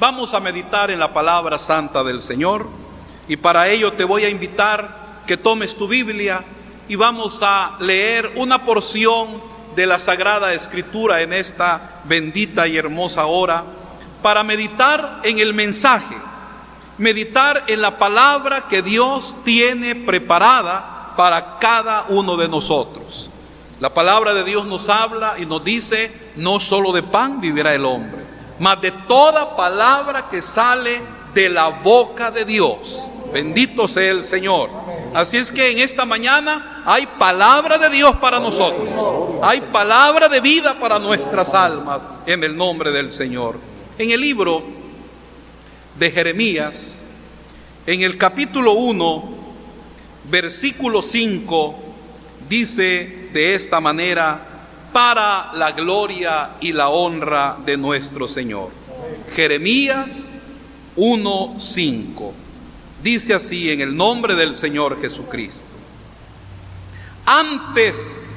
Vamos a meditar en la palabra santa del Señor, y para ello te voy a invitar que tomes tu Biblia y vamos a leer una porción de la Sagrada Escritura en esta bendita y hermosa hora, para meditar en el mensaje, meditar en la palabra que Dios tiene preparada para cada uno de nosotros. La palabra de Dios nos habla y nos dice: no solo de pan vivirá el hombre, mas de toda palabra que sale de la boca de Dios. Bendito sea el Señor. Así es que en esta mañana hay palabra de Dios para nosotros. Hay palabra de vida para nuestras almas, en el nombre del Señor. En el libro de Jeremías, en el capítulo 1, versículo 5, dice de esta manera: para la gloria y la honra de nuestro Señor. Jeremías 1:5 dice así, en el nombre del Señor Jesucristo: antes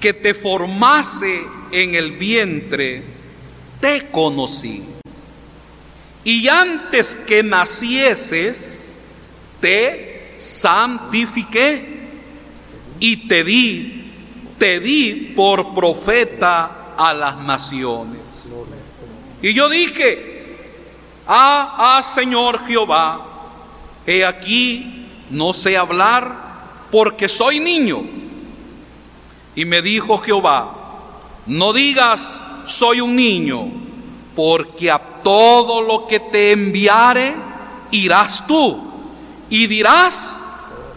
que te formase en el vientre te conocí, y antes que nacieses te santifiqué y te di por profeta a las naciones. Y yo dije: ah, Señor Jehová, he aquí no sé hablar, porque soy niño. Y me dijo Jehová: no digas soy un niño, porque a todo lo que te enviare irás tú, y dirás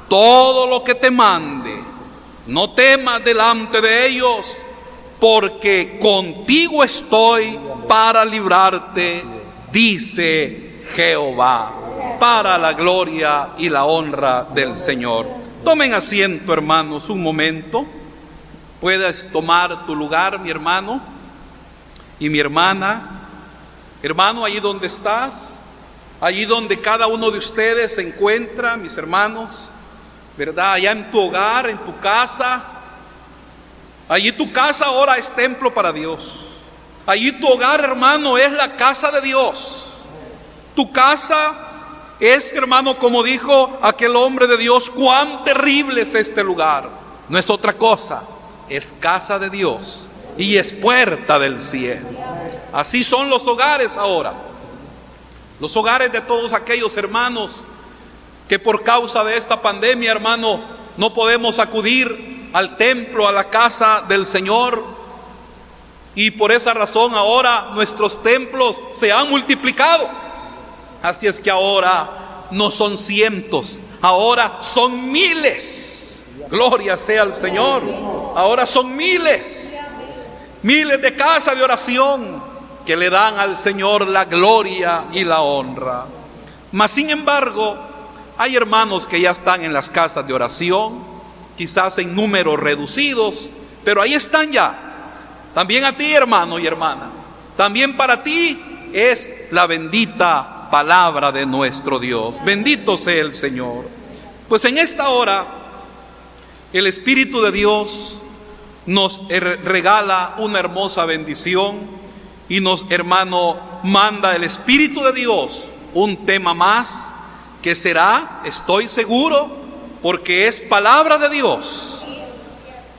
todo lo que te mande. No temas delante de ellos, porque contigo estoy para librarte, dice Jehová. Para la gloria y la honra del Señor. Tomen asiento, hermanos, un momento. Puedes tomar tu lugar, mi hermano y mi hermana. Hermano, allí donde estás, allí donde cada uno de ustedes se encuentra, mis hermanos, ¿verdad? Allá en tu hogar, en tu casa. Allí tu casa ahora es templo para Dios. Allí tu hogar, hermano, es la casa de Dios. Tu casa es, hermano, como dijo aquel hombre de Dios: cuán terrible es este lugar. No es otra cosa, es casa de Dios y es puerta del cielo. Así son los hogares ahora. Los hogares de todos aquellos hermanos que por causa de esta pandemia, hermano, no podemos acudir al templo, a la casa del Señor. Y por esa razón ahora nuestros templos se han multiplicado. Así es que ahora no son cientos, ahora son miles. Gloria sea al Señor. Ahora son miles. Miles de casas de oración que le dan al Señor la gloria y la honra. Mas sin embargo, hay hermanos que ya están en las casas de oración, quizás en números reducidos, pero ahí están ya. También a ti, hermano y hermana. También para ti es la bendita palabra de nuestro Dios. Bendito sea el Señor. Pues en esta hora el Espíritu de Dios nos regala una hermosa bendición y nos, hermano, manda el Espíritu de Dios un tema más que será, estoy seguro, porque es palabra de Dios.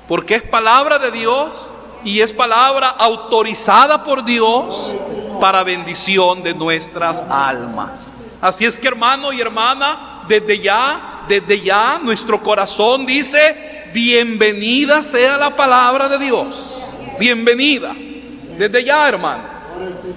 Porque es palabra de Dios y es palabra autorizada por Dios para bendición de nuestras almas. Así es que, hermano y hermana, desde ya nuestro corazón dice: bienvenida sea la palabra de Dios. Bienvenida. Desde ya, hermano.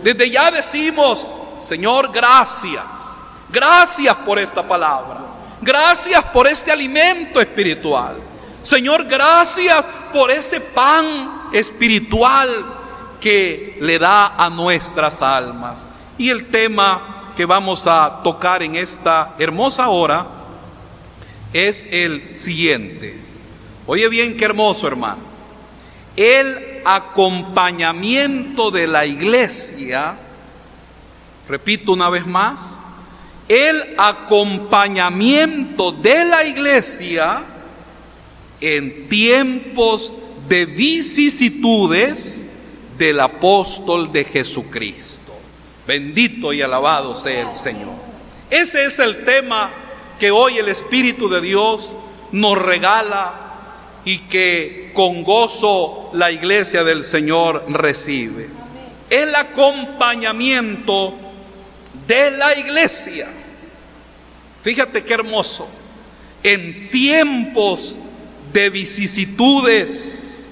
Desde ya decimos: Señor, gracias. Gracias por esta palabra. Gracias por este alimento espiritual. Señor, gracias por ese pan espiritual que le da a nuestras almas. Y el tema que vamos a tocar en esta hermosa hora es el siguiente. Oye bien, qué hermoso, hermano. El acompañamiento de la iglesia. Repito una vez más: el acompañamiento de la iglesia en tiempos de vicisitudes del apóstol de Jesucristo. Bendito y alabado sea el Señor. Ese es el tema que hoy el Espíritu de Dios nos regala y que con gozo la iglesia del Señor recibe. El acompañamiento de la iglesia. Fíjate qué hermoso. En tiempos de vicisitudes,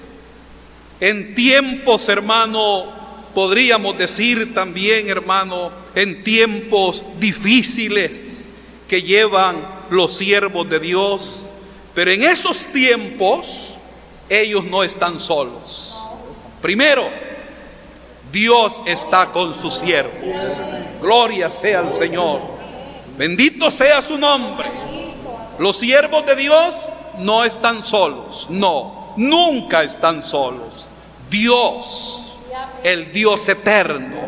en tiempos, hermano, podríamos decir también, hermano, en tiempos difíciles que llevan los siervos de Dios, pero en esos tiempos ellos no están solos. Primero, Dios está con sus siervos. Gloria sea al Señor. Bendito sea su nombre. Los siervos de Dios no están solos. No, nunca están solos. Dios, el Dios eterno,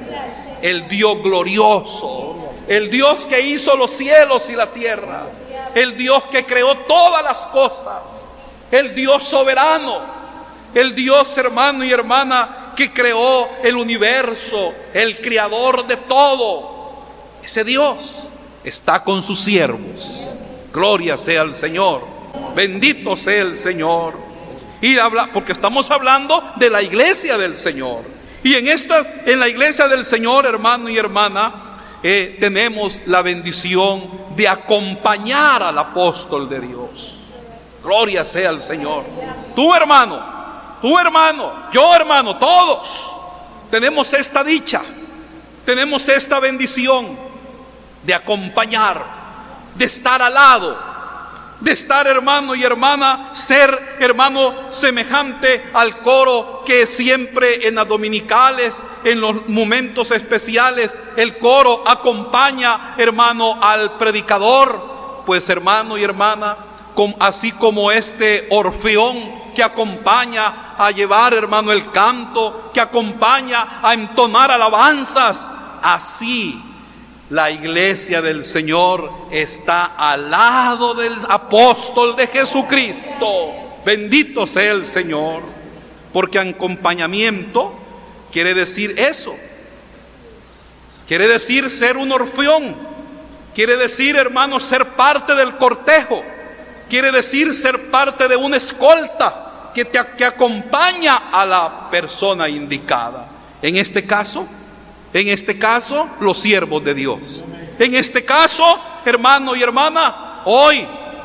el Dios glorioso, el Dios que hizo los cielos y la tierra, el Dios que creó todas las cosas, el Dios soberano, el Dios, hermano y hermana, que creó el universo, el creador de todo. Ese Dios está con sus siervos. Gloria sea al Señor. Bendito sea el Señor. Y habla, porque estamos hablando de la iglesia del Señor. Y en la iglesia del Señor, hermano y hermana, tenemos la bendición de acompañar al apóstol de Dios. Gloria sea al Señor. Tú, hermano, yo, hermano, todos tenemos esta dicha, tenemos esta bendición de acompañar, de estar al lado, de estar, hermano y hermana, ser, hermano, semejante al coro que siempre en las dominicales, en los momentos especiales, el coro acompaña, hermano, al predicador. Pues, hermano y hermana, así como este orfeón que acompaña a llevar, hermano, el canto, que acompaña a entonar alabanzas, así la iglesia del Señor está al lado del apóstol de Jesucristo. Bendito sea el Señor. Porque acompañamiento quiere decir eso. Quiere decir ser un orfeón. Quiere decir, hermano, ser parte del cortejo. Quiere decir ser parte de una escolta que acompaña a la persona indicada. En este caso, los siervos de Dios. En este caso, hermano y hermana, hoy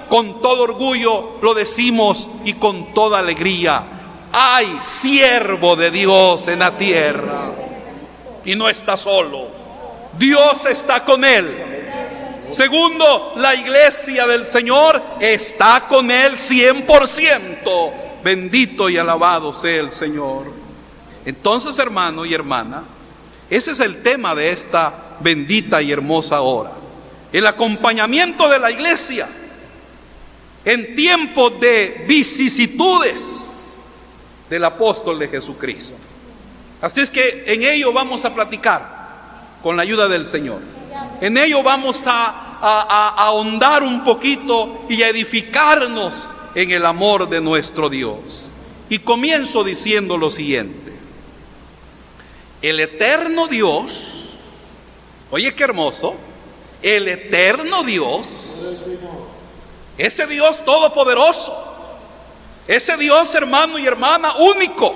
con todo orgullo lo decimos y con toda alegría: hay siervo de Dios en la tierra. Y no está solo. Dios está con él. Segundo, la iglesia del Señor está con él 100%. Bendito y alabado sea el Señor. Entonces, hermano y hermana, ese es el tema de esta bendita y hermosa hora. El acompañamiento de la iglesia en tiempos de vicisitudes del apóstol de Jesucristo. Así es que en ello vamos a platicar con la ayuda del Señor. En ello vamos a ahondar un poquito y a edificarnos en el amor de nuestro Dios. Y comienzo diciendo lo siguiente. El eterno Dios, oye qué hermoso, el eterno Dios, ese Dios todopoderoso, ese Dios, hermano y hermana, único,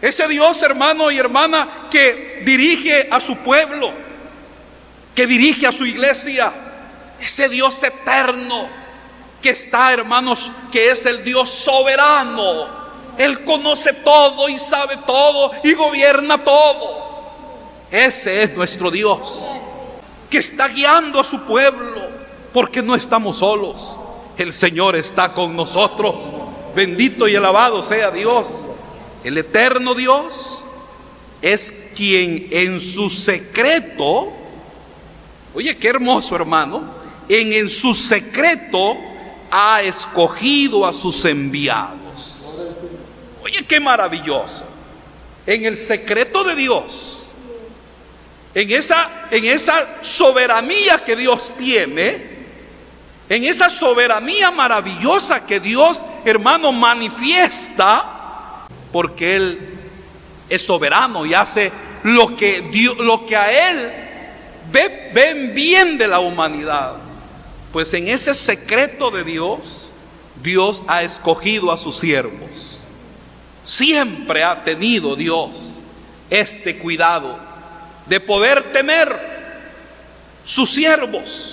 ese Dios, hermano y hermana, que dirige a su pueblo, que dirige a su iglesia, ese Dios eterno que está, hermanos, que es el Dios soberano. Él conoce todo y sabe todo y gobierna todo. Ese es nuestro Dios que está guiando a su pueblo, porque no estamos solos. El Señor está con nosotros. Bendito y alabado sea Dios. El eterno Dios es quien en su secreto, oye qué hermoso, hermano, en su secreto ha escogido a sus enviados. Oye, qué maravilloso. En el secreto de Dios, en esa soberanía que Dios tiene, en esa soberanía maravillosa que Dios, hermano, manifiesta, porque Él es soberano y hace lo que Dios, lo que a él ven bien de la humanidad. Pues en ese secreto de Dios, Dios ha escogido a sus siervos. Siempre ha tenido Dios este cuidado de poder temer sus siervos.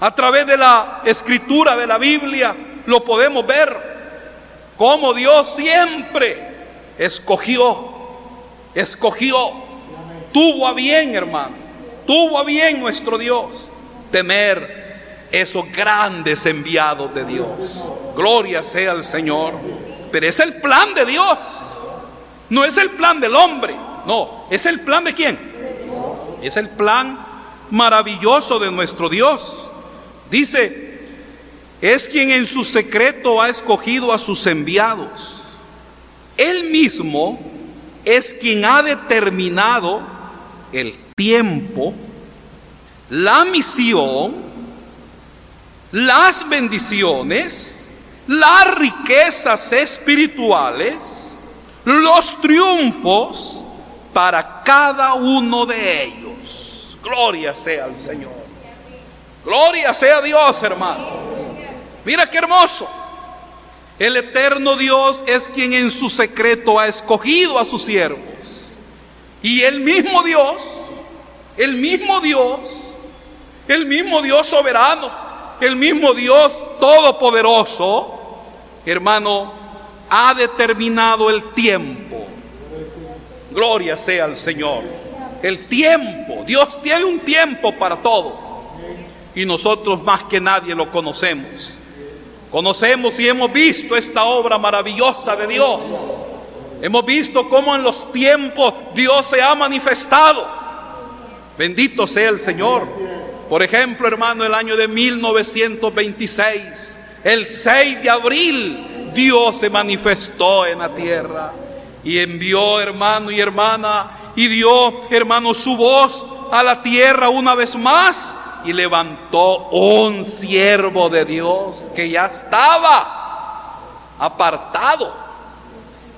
A través de la escritura de la Biblia lo podemos ver, cómo Dios siempre escogió, tuvo a bien, hermano, tuvo a bien nuestro Dios temer esos grandes enviados de Dios. Gloria sea al Señor. Pero es el plan de Dios, no es el plan del hombre, no, es el plan de quién, es el plan maravilloso de nuestro Dios. Dice, es quien en su secreto ha escogido a sus enviados. Él mismo es quien ha determinado el tiempo, la misión, las bendiciones, las riquezas espirituales, los triunfos para cada uno de ellos. Gloria sea al Señor. Gloria sea Dios, hermano. Mira qué hermoso. El eterno Dios es quien en su secreto ha escogido a sus siervos. Y el mismo Dios soberano, el mismo Dios todopoderoso, hermano, ha determinado el tiempo. Gloria sea al Señor. El tiempo. Dios tiene un tiempo para todo. Y nosotros más que nadie lo conocemos. Conocemos y hemos visto esta obra maravillosa de Dios. Hemos visto cómo en los tiempos Dios se ha manifestado. Bendito sea el Señor. Por ejemplo, hermano, el año de 1926, el 6 de abril, Dios se manifestó en la tierra. Y envió, hermano y hermana, y dio, hermano, su voz a la tierra una vez más. Y levantó un siervo de Dios que ya estaba apartado,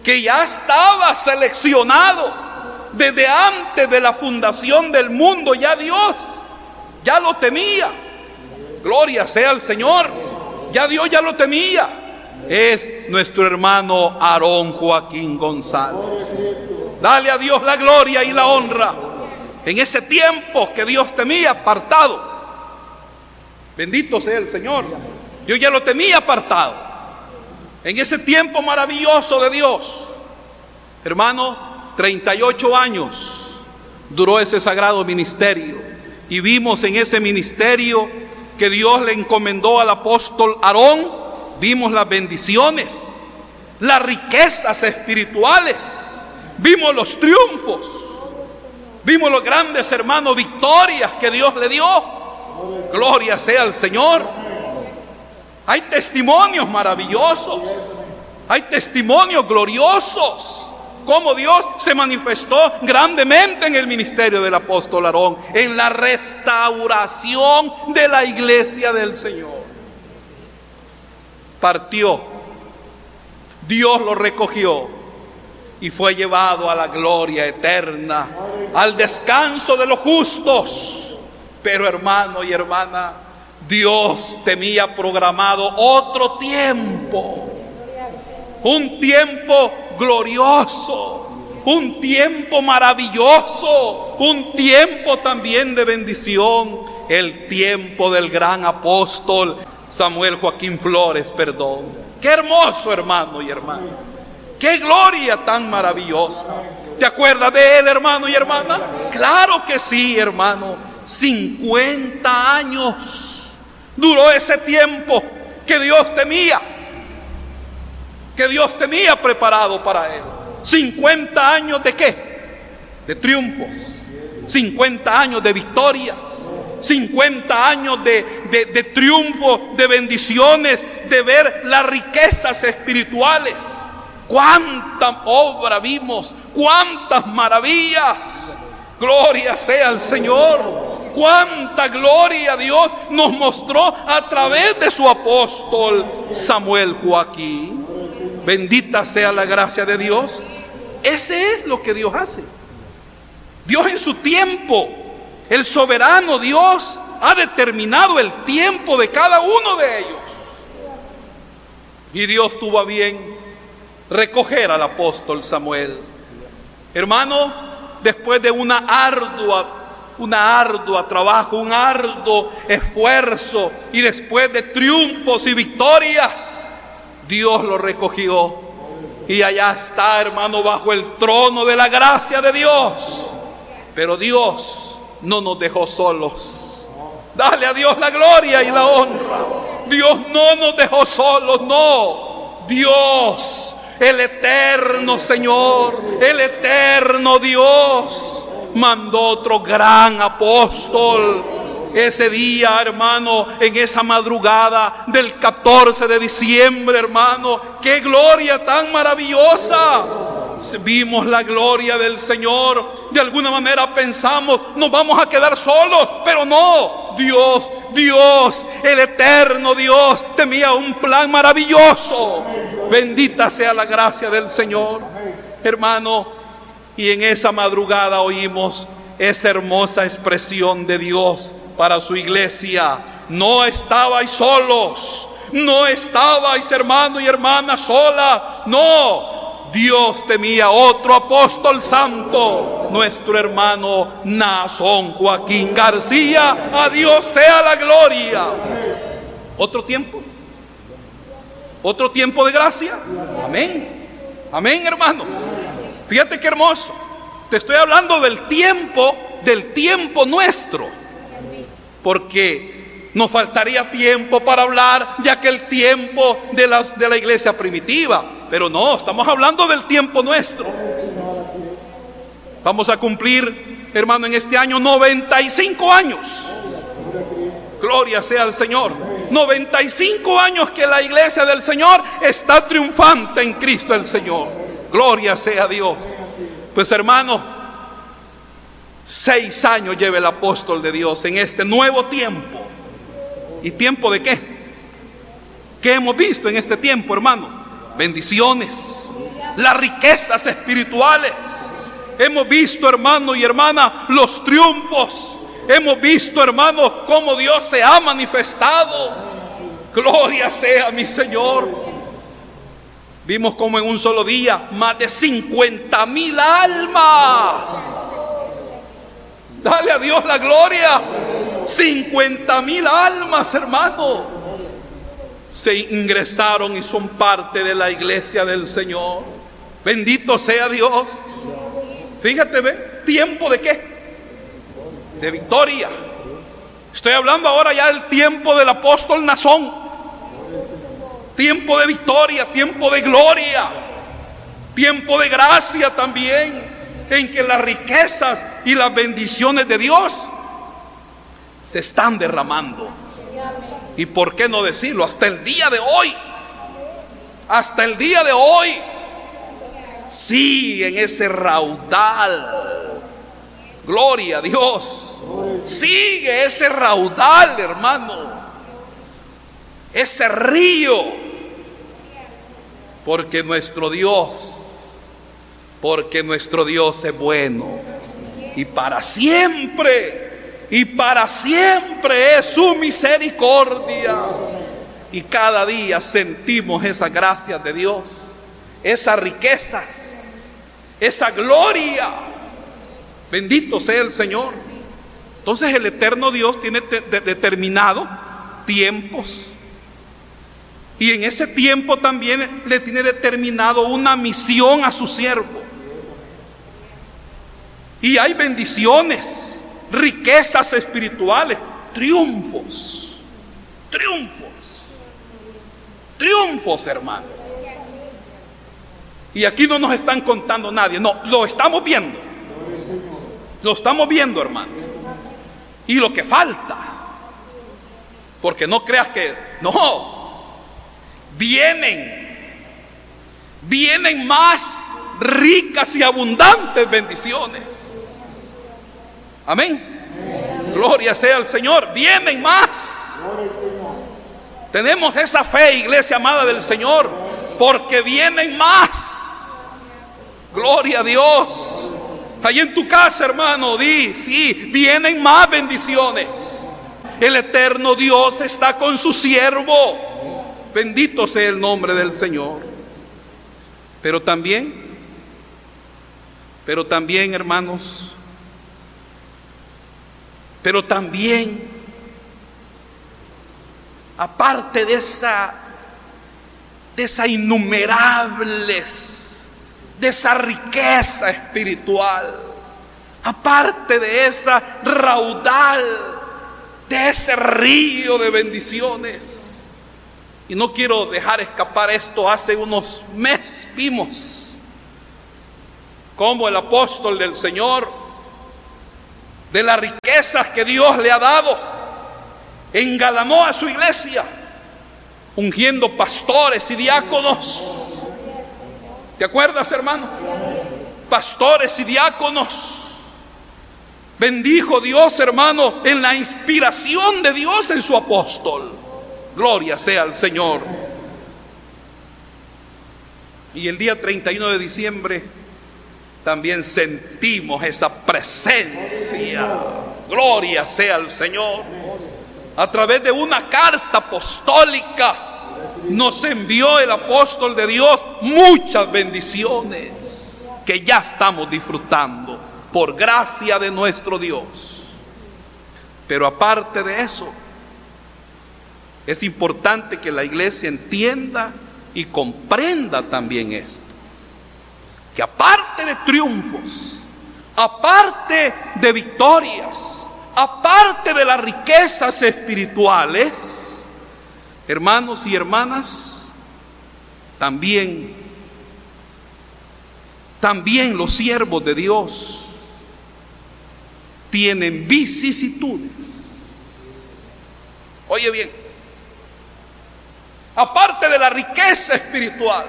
que ya estaba seleccionado desde antes de la fundación del mundo. Ya Dios, ya lo temía. Gloria sea al Señor. Ya Dios ya lo temía. Es nuestro hermano Aarón Joaquín González. Dale a Dios la gloria y la honra. En ese tiempo que Dios temía, apartado. Bendito sea el Señor. Yo ya lo temía apartado. En ese tiempo maravilloso de Dios. Hermano, 38 años duró ese sagrado ministerio. Y vimos en ese ministerio que Dios le encomendó al apóstol Aarón. Vimos las bendiciones, las riquezas espirituales. Vimos los triunfos. Vimos los grandes, hermanos, victorias que Dios le dio. Gloria sea al Señor. Hay testimonios maravillosos. Hay testimonios gloriosos. Cómo Dios se manifestó grandemente en el ministerio del apóstol Aarón. En la restauración de la iglesia del Señor. Partió. Dios lo recogió. Y fue llevado a la gloria eterna, al descanso de los justos. Pero hermano y hermana, Dios tenía programado otro tiempo. Un tiempo glorioso, un tiempo maravilloso, un tiempo también de bendición. El tiempo del gran apóstol Samuel Joaquín Flores, perdón. Qué hermoso, hermano y hermana. ¡Qué gloria tan maravillosa! ¿Te acuerdas de él, hermano y hermana? Claro que sí, hermano. 50 años duró ese tiempo que Dios tenía preparado para él. 50 años de qué? De triunfos. 50 años de victorias. 50 años de triunfo, de bendiciones, de ver las riquezas espirituales. Cuánta obra vimos, cuántas maravillas. Gloria sea al Señor. Cuánta gloria Dios nos mostró a través de su apóstol Samuel Joaquín. Bendita sea la gracia de Dios. Ese es lo que Dios hace. Dios en su tiempo, el soberano Dios, ha determinado el tiempo de cada uno de ellos. Y Dios tuvo a bien recoger al apóstol Samuel. Hermano, después de una ardua trabajo, un arduo esfuerzo, y después de triunfos y victorias, Dios lo recogió. Y allá está, hermano, bajo el trono de la gracia de Dios. Pero Dios no nos dejó solos. Dale a Dios la gloria y la honra. Dios no nos dejó solos, no. Dios, el eterno Señor, el eterno Dios, mandó otro gran apóstol. Ese día, hermano, en esa madrugada del 14 de diciembre, hermano, ¡qué gloria tan maravillosa! Vimos la gloria del Señor. De alguna manera pensamos, nos vamos a quedar solos, pero no. Dios, el eterno Dios, tenía un plan maravilloso. Bendita sea la gracia del Señor, hermano. Y en esa madrugada oímos esa hermosa expresión de Dios para su iglesia: no estabais solos, no estabais, hermano y hermana, sola, no. Dios tenía otro apóstol santo, nuestro hermano Naasón Joaquín García. A Dios sea la gloria. Otro tiempo de gracia. Amén, hermano. Fíjate qué hermoso. Te estoy hablando del tiempo nuestro, porque nos faltaría tiempo para hablar de aquel tiempo de la iglesia primitiva. Pero no, estamos hablando del tiempo nuestro. Vamos a cumplir, hermano, en este año 95 años. Gloria sea al Señor. 95 años que la iglesia del Señor está triunfante en Cristo el Señor. Gloria sea a Dios. Pues, hermano, 6 años lleva el apóstol de Dios en este nuevo tiempo. ¿Y tiempo de qué? ¿Qué hemos visto en este tiempo, hermanos? Bendiciones, las riquezas espirituales. Hemos visto, hermano y hermana, los triunfos. Hemos visto, hermano, cómo Dios se ha manifestado. Gloria sea mi Señor. Vimos cómo en un solo día más de 50,000 almas. Dale a Dios la gloria. 50,000 almas, hermano, se ingresaron y son parte de la iglesia del Señor. Bendito sea Dios. Fíjate, ¿ve? ¿Tiempo de qué? De victoria. Estoy hablando ahora ya del tiempo del apóstol Naasón. Tiempo de victoria, tiempo de gloria, tiempo de gracia también, en que las riquezas y las bendiciones de Dios se están derramando. Y por qué no decirlo, hasta el día de hoy sigue en ese raudal. Gloria a Dios, sigue ese raudal, hermano, ese río, porque nuestro Dios es bueno, y para siempre es su misericordia. Y cada día sentimos esas gracias de Dios, esas riquezas, esa gloria. Bendito sea el Señor. Entonces el eterno Dios tiene determinado tiempos. Y en ese tiempo también le tiene determinado una misión a su siervo. Y hay bendiciones, riquezas espirituales, triunfos, hermano. Y aquí no nos están contando nadie, no, lo estamos viendo, hermano. Y lo que falta, porque no creas que, no, vienen más ricas y abundantes bendiciones. Amén. Gloria sea al Señor. Vienen más. Tenemos esa fe, iglesia amada del Señor, porque vienen más. Gloria a Dios. Ahí en tu casa, hermano, di, sí, vienen más bendiciones. El eterno Dios está con su siervo. Bendito sea el nombre del Señor. Pero también, hermanos, pero también, aparte de esa innumerables, de esa riqueza espiritual, aparte de esa raudal, de ese río de bendiciones. Y no quiero dejar escapar esto. Hace unos meses vimos cómo el apóstol del Señor, de las riquezas que Dios le ha dado, engalanó a su iglesia, ungiendo pastores y diáconos. ¿Te acuerdas, hermano? Pastores y diáconos. Bendijo Dios, hermano, en la inspiración de Dios en su apóstol. Gloria sea al Señor. Y el día 31 de diciembre también sentimos esa presencia. Gloria sea al Señor. A través de una carta apostólica nos envió el apóstol de Dios muchas bendiciones que ya estamos disfrutando por gracia de nuestro Dios. Pero aparte de eso, es importante que la iglesia entienda y comprenda también esto, que aparte de triunfos, aparte de victorias, aparte de las riquezas espirituales, hermanos y hermanas, también los siervos de Dios tienen vicisitudes. Oye bien, aparte de la riqueza espiritual,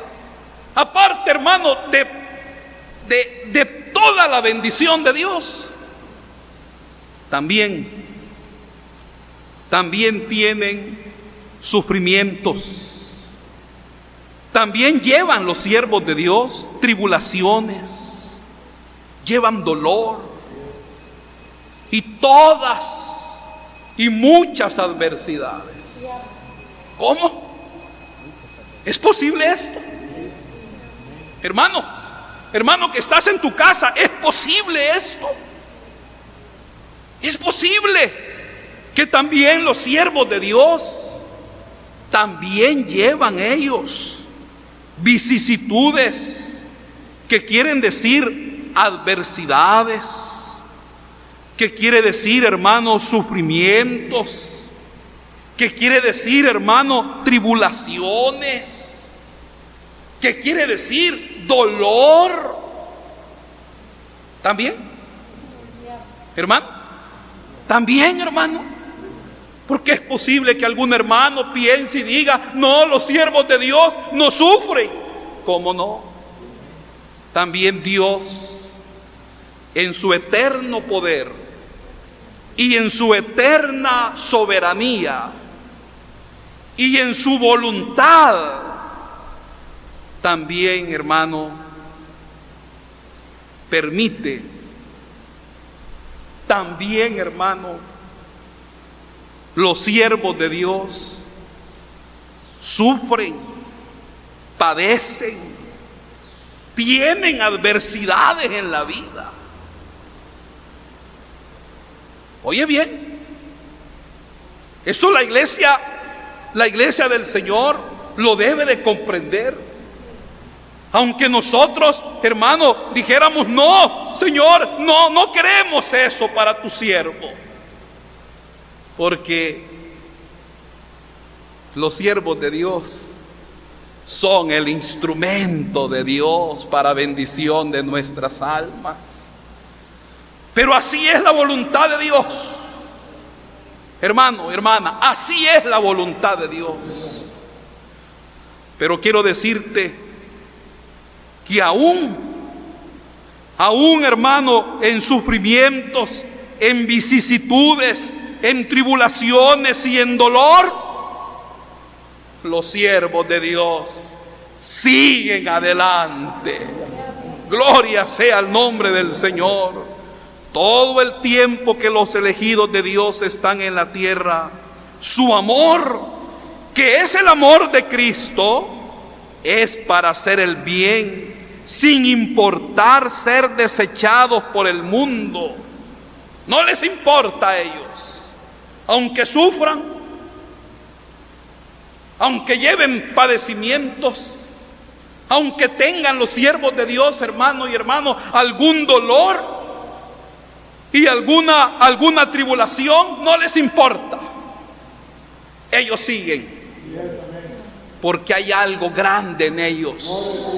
aparte, hermano, de toda la bendición de Dios, también tienen sufrimientos. También llevan los siervos de Dios tribulaciones, llevan dolor y todas y muchas adversidades. ¿Cómo? ¿Es posible esto? Hermano que estás en tu casa, ¿es posible esto? ¿Es posible que también los siervos de Dios también llevan ellos vicisitudes, que quieren decir adversidades, que quiere decir, hermano, sufrimientos, que quiere decir, hermano, tribulaciones, que quiere decir dolor? ¿También? ¿Hermano? ¿También, hermano? Porque es posible que algún hermano piense y diga: no, los siervos de Dios no sufren. ¿Cómo no? También Dios, en su eterno poder y en su eterna soberanía y en su voluntad, también, hermano, permite, también, hermano, los siervos de Dios sufren, padecen, tienen adversidades en la vida. Oye bien, esto la iglesia del Señor lo debe de comprender. Aunque nosotros, hermano, dijéramos: no, Señor, no queremos eso para tu siervo. Porque los siervos de Dios son el instrumento de Dios para bendición de nuestras almas. Pero así es la voluntad de Dios. Hermano, hermana, así es la voluntad de Dios. Pero quiero decirte que aún, hermano, en sufrimientos, en vicisitudes, en tribulaciones y en dolor, los siervos de Dios siguen adelante. Gloria sea el nombre del Señor. Todo el tiempo que los elegidos de Dios están en la tierra, su amor, que es el amor de Cristo, es para hacer el bien, sin importar ser desechados por el mundo. No les importa a ellos, aunque sufran, aunque lleven padecimientos, aunque tengan los siervos de Dios, hermano y hermano, algún dolor y alguna tribulación, no les importa. Ellos siguen, porque hay algo grande en ellos.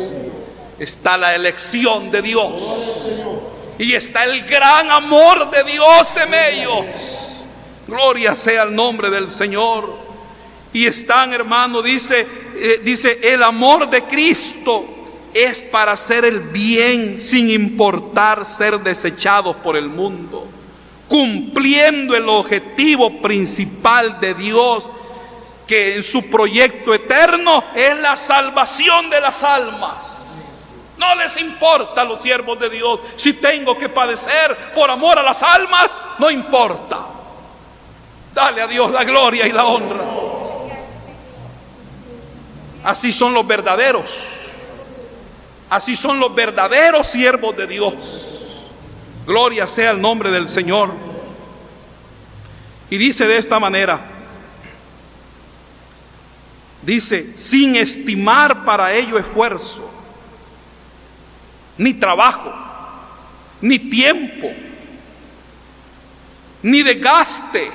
Está la elección de Dios y está el gran amor de Dios en ellos. Gloria sea el nombre del Señor. Y están, hermano, dice el amor de Cristo es para hacer el bien sin importar ser desechados por el mundo, cumpliendo el objetivo principal de Dios, que en su proyecto eterno es la salvación de las almas. No les importa a los siervos de Dios si tengo que padecer por amor a las almas, no importa. Dale a Dios la gloria y la honra. Así son los verdaderos. Así son los verdaderos siervos de Dios. Gloria sea el nombre del Señor. Y dice de esta manera, dice, sin estimar para ello esfuerzo, ni trabajo, ni tiempo, ni desgaste,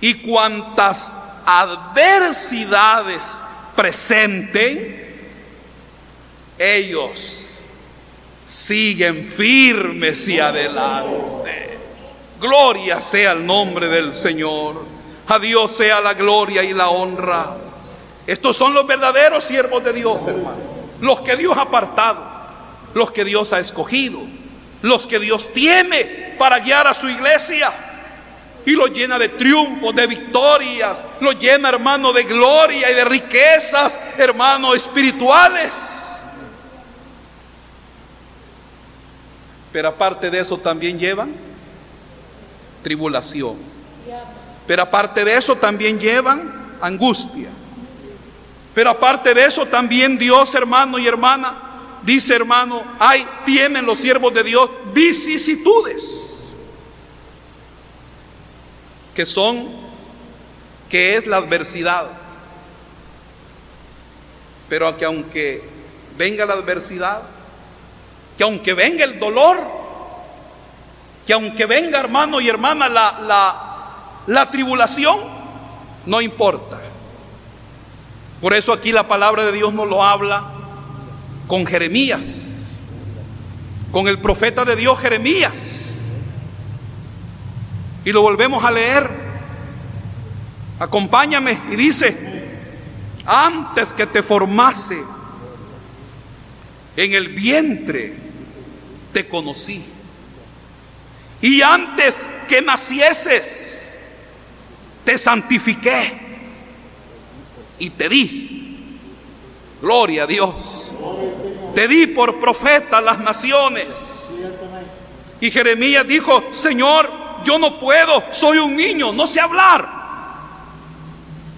y cuantas adversidades presenten, ellos siguen firmes y adelante. Gloria sea el nombre del Señor. A Dios sea la gloria y la honra. Estos son los verdaderos siervos de Dios, hermano, los que Dios ha apartado, los que Dios ha escogido, los que Dios tiene para guiar a su iglesia, y lo llena de triunfos, de victorias, lo llena, hermano, de gloria y de riquezas, hermano, espirituales. Pero aparte de eso también llevan tribulación, pero aparte de eso también llevan angustia, pero aparte de eso también Dios, hermano y hermana, dice, hermano, tienen los siervos de Dios vicisitudes, que es la adversidad. Pero que aunque venga la adversidad, que aunque venga el dolor, que aunque venga, hermano y hermana, la tribulación, no importa. Por eso aquí la palabra de Dios nos lo habla con Jeremías, con el profeta de Dios Jeremías, y lo volvemos a leer. Acompáñame. Y dice, antes que te formase en el vientre te conocí, y antes que nacieses te santifiqué y te di. Gloria a Dios. Te di por profeta a las naciones. Y Jeremías dijo, Señor, yo no puedo, soy un niño, no sé hablar.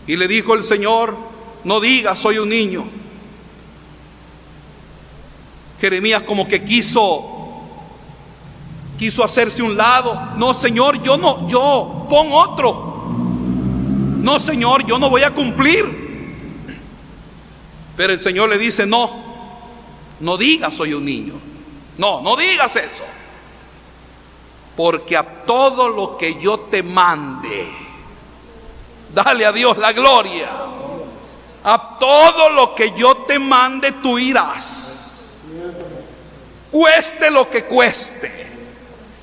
Y le dijo el Señor, no digas soy un niño. Jeremías como que quiso hacerse un lado. No, Señor, yo pon otro. No, Señor, yo no voy a cumplir. Pero el Señor le dice, no digas soy un niño. No digas eso. Porque a todo lo que yo te mande, dale a Dios la gloria, a todo lo que yo te mande tú irás. Cueste lo que cueste,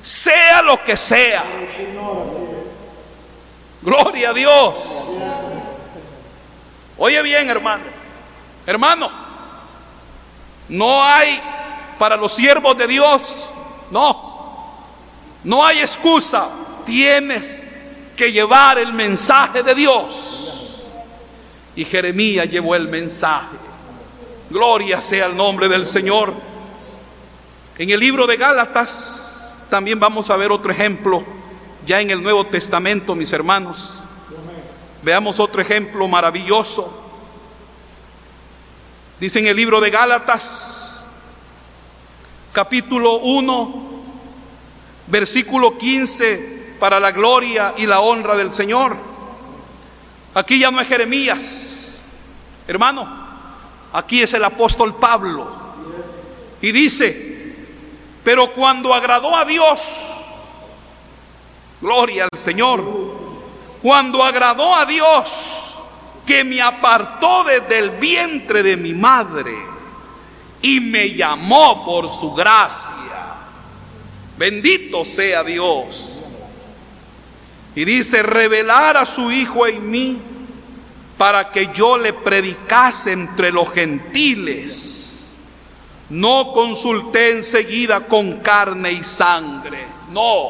sea lo que sea. Gloria a Dios. Oye bien, hermano. No hay para los siervos de Dios, no hay excusa. Tienes que llevar el mensaje de Dios. Y Jeremías llevó el mensaje. Gloria sea el nombre del Señor. En el libro de Gálatas también vamos a ver otro ejemplo, ya en el Nuevo Testamento, mis hermanos. Veamos otro ejemplo maravilloso. Dice en el libro de Gálatas, capítulo 1, versículo 15, para la gloria y la honra del Señor. Aquí ya no es Jeremías, hermano, aquí es el apóstol Pablo. Y dice: pero cuando agradó a Dios, gloria al Señor, cuando agradó a Dios, que me apartó desde el vientre de mi madre y me llamó por su gracia, bendito sea Dios. Y dice: revelar a su Hijo en mí, para que yo le predicase entre los gentiles. No consulté enseguida con carne y sangre, no.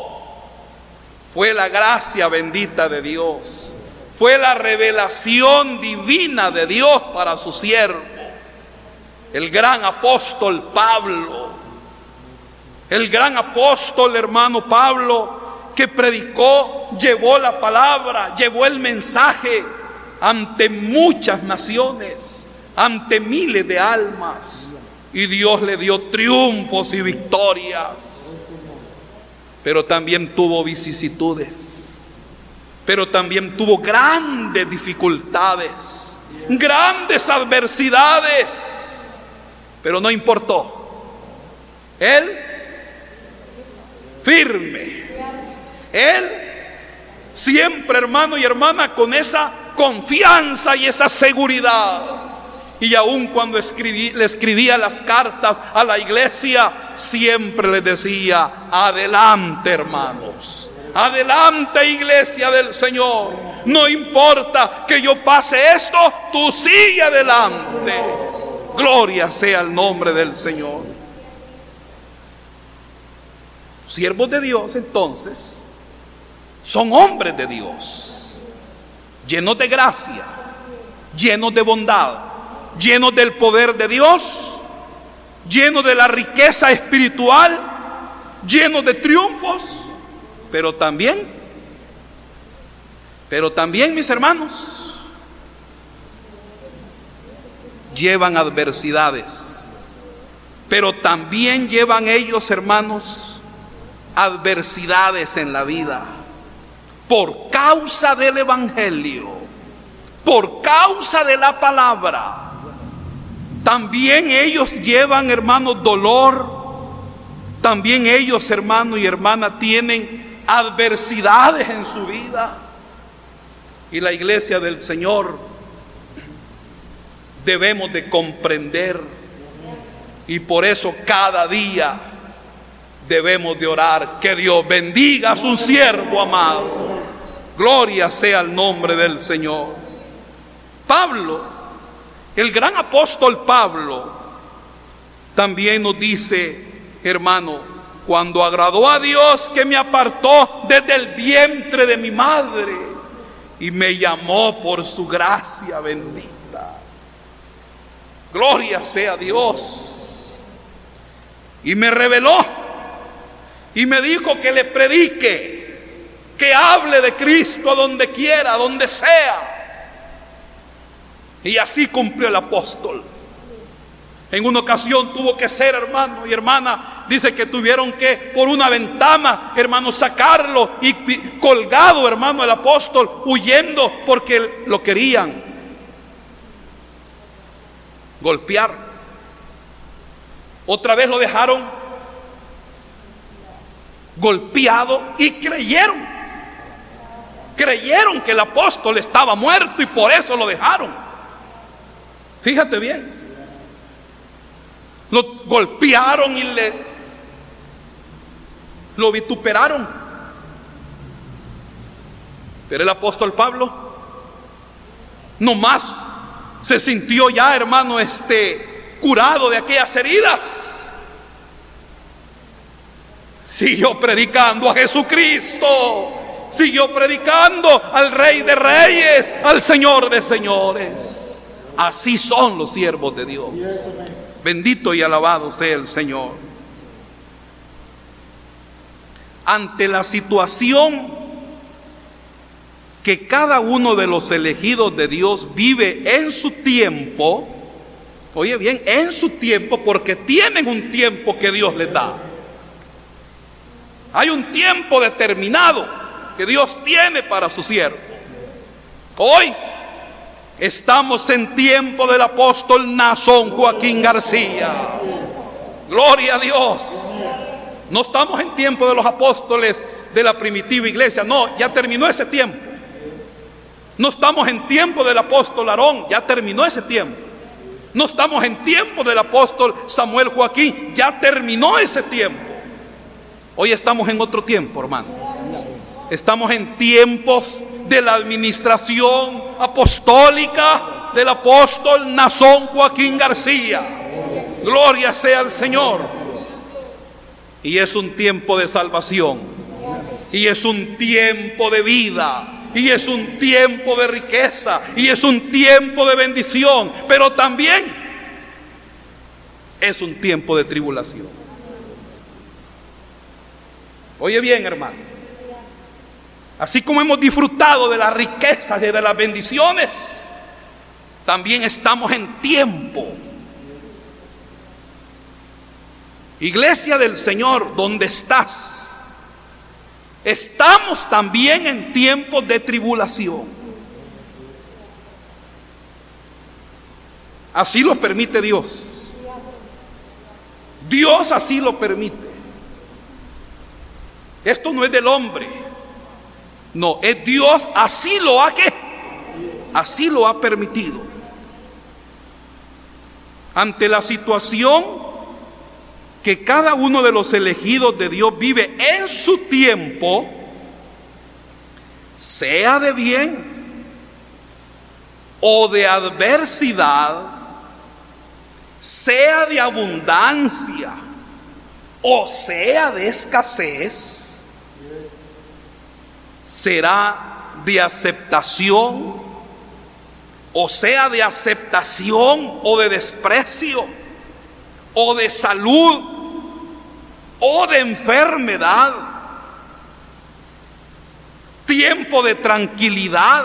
Fue la gracia bendita de Dios. Fue la revelación divina de Dios para su siervo, el gran apóstol Pablo. El gran apóstol, hermano Pablo, que predicó, llevó la palabra, llevó el mensaje ante muchas naciones, ante miles de almas. Y Dios le dio triunfos y victorias. Pero también tuvo vicisitudes, pero también tuvo grandes dificultades, grandes adversidades, pero no importó. Él firme, él siempre, hermano y hermana, con esa confianza y esa seguridad. Y aun cuando le escribía las cartas a la iglesia, siempre les decía: adelante, hermanos, adelante, iglesia del Señor. No importa que yo pase esto, tú sigue adelante. Gloria sea el nombre del Señor. Siervos de Dios, entonces, son hombres de Dios, llenos de gracia, llenos de bondad, llenos del poder de Dios, llenos de la riqueza espiritual, llenos de triunfos, pero también, mis hermanos, llevan adversidades, pero también llevan ellos, hermanos, adversidades en la vida, por causa del Evangelio, por causa de la palabra. También ellos llevan, hermanos, dolor. También ellos, hermano y hermana, tienen adversidades en su vida. Y la iglesia del Señor debemos de comprender. Y por eso cada día debemos de orar. Que Dios bendiga a su siervo amado. Gloria sea el nombre del Señor. Pablo, el gran apóstol Pablo, también nos dice, hermano, cuando agradó a Dios que me apartó desde el vientre de mi madre y me llamó por su gracia bendita. Gloria sea Dios. Y me reveló y me dijo que le predique, que hable de Cristo donde quiera, donde sea. Y así cumplió el apóstol. En una ocasión tuvo que ser, hermano y hermana, dice que tuvieron que por una ventana, hermano, sacarlo y colgado, hermano, el apóstol, huyendo porque lo querían golpear. Otra vez lo dejaron golpeado y creyeron que el apóstol estaba muerto y por eso lo dejaron. Fíjate bien, lo golpearon y lo vituperaron. Pero el apóstol Pablo nomás se sintió ya, hermano, curado de aquellas heridas. Siguió predicando a Jesucristo, siguió predicando al Rey de Reyes, al Señor de Señores. Así son los siervos de Dios. Bendito y alabado sea el Señor. ante la situación que cada uno de los elegidos de Dios vive en su tiempo, oye bien, en su tiempo, porque tienen un tiempo que Dios les da. Hay un tiempo determinado que Dios tiene para su siervo. Hoy estamos en tiempo del apóstol Naasón Joaquín García. Gloria a Dios. No estamos en tiempo de los apóstoles de la primitiva iglesia. No, ya terminó ese tiempo. No estamos en tiempo del apóstol Aarón. Ya terminó ese tiempo. No estamos en tiempo del apóstol Samuel Joaquín. Ya terminó ese tiempo. Hoy estamos en otro tiempo, hermano. Estamos en tiempos de la administración apostólica del apóstol Naasón Joaquín García. Gloria sea al Señor. Y es un tiempo de salvación. Y es un tiempo de vida. Y es un tiempo de riqueza. Y es un tiempo de bendición. Pero también es un tiempo de tribulación. Oye bien, hermano. Así como hemos disfrutado de las riquezas y de las bendiciones, también estamos en tiempo. Iglesia del Señor, ¿dónde estás? Estamos también en tiempos de tribulación. Así lo permite Dios. Dios así lo permite. Esto no es del hombre. No, es Dios así lo ha que. Así lo ha permitido. Ante la situación que cada uno de los elegidos de Dios vive en su tiempo, sea de bien o de adversidad, sea de abundancia o sea de escasez, será de aceptación o sea de aceptación o de desprecio, o de salud, o de enfermedad, tiempo de tranquilidad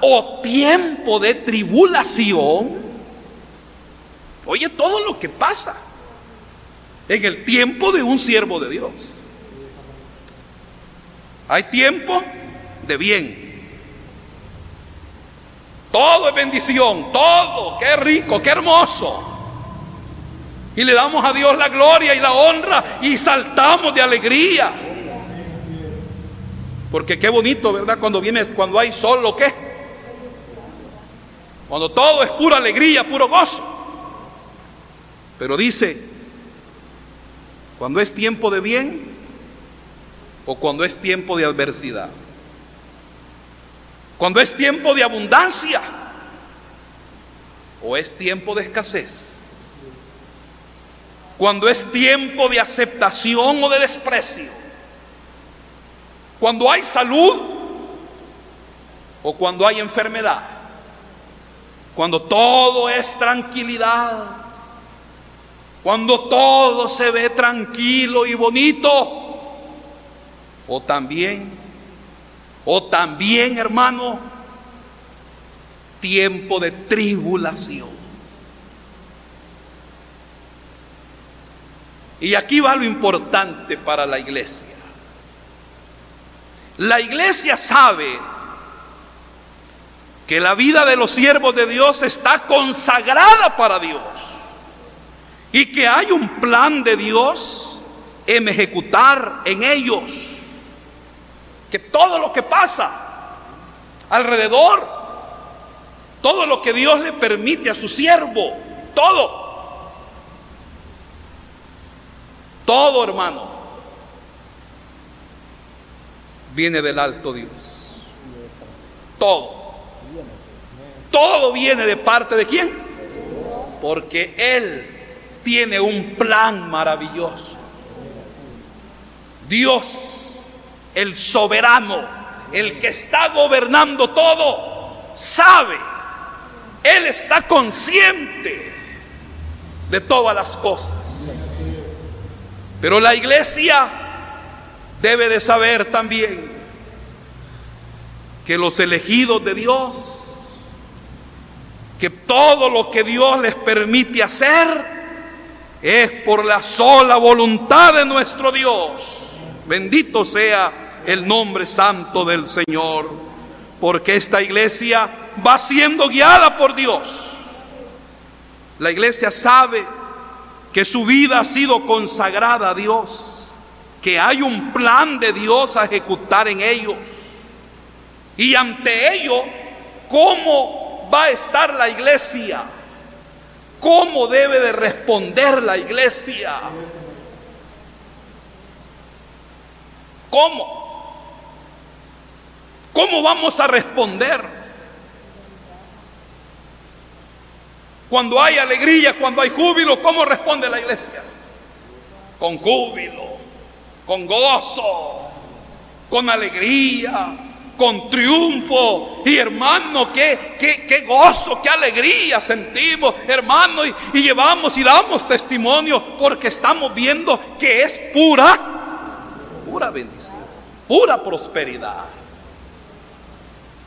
o tiempo de tribulación. Oye, todo lo que pasa en el tiempo de un siervo de Dios. Hay tiempo de bien. Todo es bendición, todo, qué rico, qué hermoso. Y le damos a Dios la gloria y la honra y saltamos de alegría. Porque qué bonito, ¿verdad? Cuando hay sol, ¿lo qué? Cuando todo es pura alegría, puro gozo. Pero dice, cuando es tiempo de bien o cuando es tiempo de adversidad. Cuando es tiempo de abundancia o es tiempo de escasez. Cuando es tiempo de aceptación o de desprecio. Cuando hay salud o cuando hay enfermedad. Cuando todo es tranquilidad. Cuando todo se ve tranquilo y bonito. O también, hermano, tiempo de tribulación. Y aquí va lo importante para la iglesia. La iglesia sabe que la vida de los siervos de Dios está consagrada para Dios. Y que hay un plan de Dios en ejecutar en ellos. Que todo lo que pasa alrededor, todo lo que Dios le permite a su siervo, todo, hermano, viene del alto Dios. Todo viene de parte de ¿quién? Porque Él tiene un plan maravilloso. Dios, el soberano, el que está gobernando todo, sabe. Él está consciente de todas las cosas. Pero la iglesia debe de saber también que los elegidos de Dios, que todo lo que Dios les permite hacer es por la sola voluntad de nuestro Dios. Bendito sea el nombre santo del Señor, porque esta iglesia va siendo guiada por Dios. La iglesia sabe que su vida ha sido consagrada a Dios, que hay un plan de Dios a ejecutar en ellos. Y ante ello, ¿cómo va a estar la iglesia? ¿Cómo debe de responder la iglesia? ¿Cómo? ¿Cómo vamos a responder? Cuando hay alegría, cuando hay júbilo, ¿cómo responde la iglesia? Con júbilo, con gozo, con alegría, con triunfo. Y hermano, qué gozo, qué alegría sentimos, hermano, y llevamos y damos testimonio, porque estamos viendo que es pura bendición, pura prosperidad.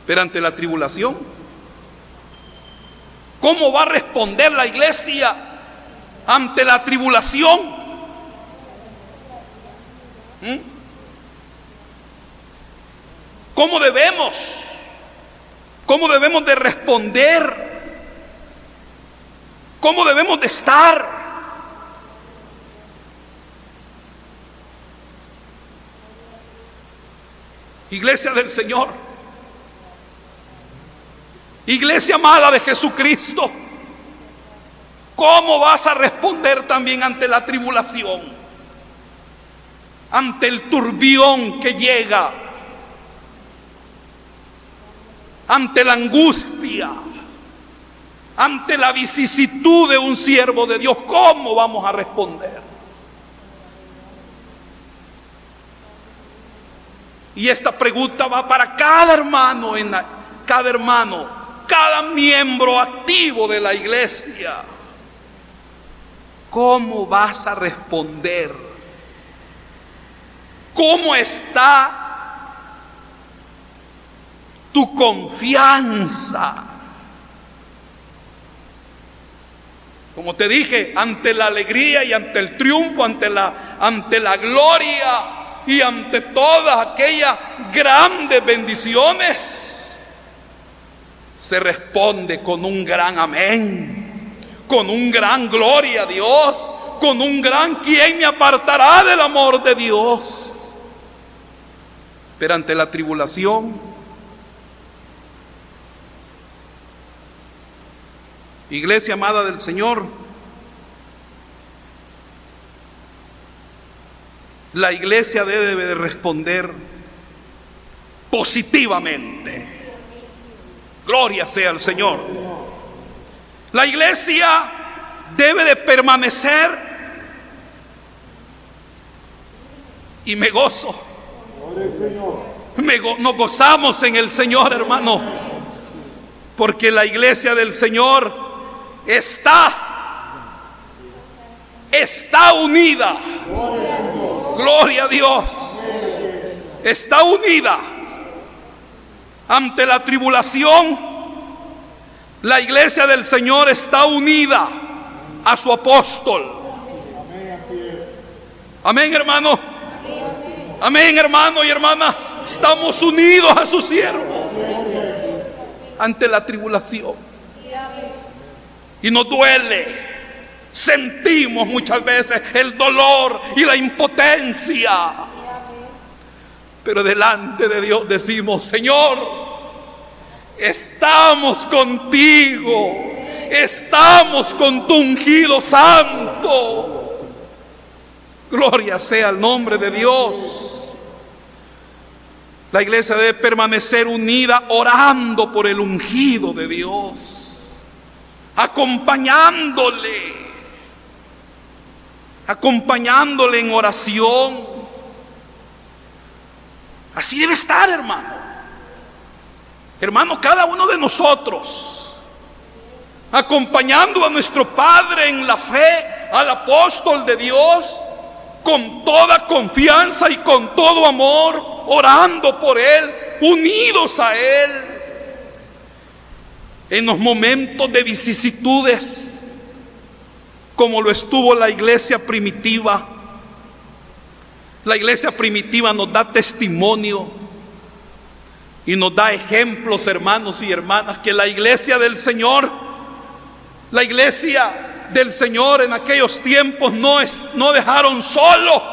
Pero ante la tribulación, ¿cómo va a responder la iglesia ante la tribulación? ¿Cómo debemos de responder? ¿Cómo debemos de estar? Iglesia del Señor, iglesia amada de Jesucristo, ¿cómo vas a responder también ante la tribulación? Ante el turbión que llega, ante la angustia, ante la vicisitud de un siervo de Dios, ¿cómo vamos a responder? Y esta pregunta va para cada hermano, cada miembro activo de la iglesia. ¿Cómo vas a responder? ¿Cómo está tu confianza? Como te dije, ante la alegría y ante el triunfo, ante la gloria y ante todas aquellas grandes bendiciones, se responde con un gran amén, con un gran gloria a Dios, con un gran ¿quién me apartará del amor de Dios? Pero ante la tribulación, iglesia amada del Señor, la iglesia debe de responder positivamente. Gloria sea al Señor. La iglesia debe de permanecer, y me gozo, nos gozamos en el Señor, hermano, porque la iglesia del Señor está unida. Gloria a Dios. Está unida. Ante la tribulación, la iglesia del Señor está unida a su apóstol. Amén, hermano. Amén, hermano y hermana. Estamos unidos a su siervo ante la tribulación. Y nos duele. Sentimos muchas veces el dolor y la impotencia. Pero delante de Dios decimos: Señor, estamos contigo, estamos con tu ungido santo. Gloria sea el nombre de Dios. La iglesia debe permanecer unida orando por el ungido de Dios, acompañándole en oración. Así debe estar, hermano. Hermano, cada uno de nosotros, acompañando a nuestro Padre en la fe, al apóstol de Dios, con toda confianza y con todo amor, orando por Él, unidos a Él. En los momentos de vicisitudes, como lo estuvo la iglesia primitiva, nos da testimonio y nos da ejemplos, hermanos y hermanas, que la iglesia del Señor, en aquellos tiempos no dejaron solo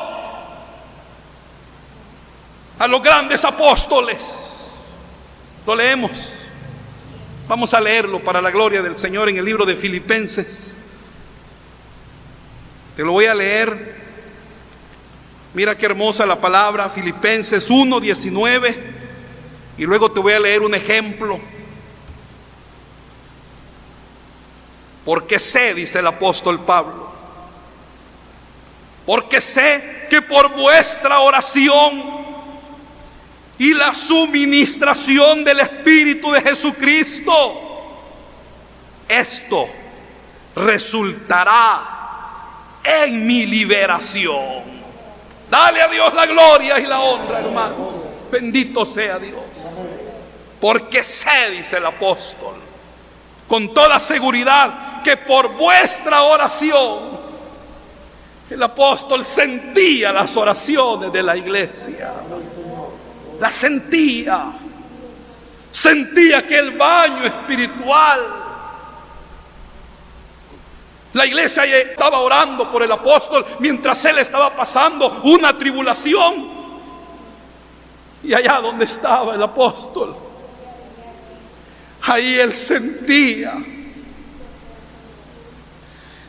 a los grandes apóstoles. Lo leemos. Vamos a leerlo para la gloria del Señor en el libro de Filipenses. Te lo voy a leer. Mira qué hermosa la palabra, Filipenses 1:19, y luego te voy a leer un ejemplo. Porque sé, dice el apóstol Pablo, porque sé que por vuestra oración y la suministración del Espíritu de Jesucristo, esto resultará en mi liberación. Dale a Dios la gloria y la honra, hermano. Bendito sea Dios. Porque sé, dice el apóstol, con toda seguridad, que por vuestra oración, el apóstol sentía las oraciones de la iglesia. Las sentía. Sentía aquel baño espiritual. La iglesia estaba orando por el apóstol mientras él estaba pasando una tribulación. Y allá donde estaba el apóstol, ahí él sentía.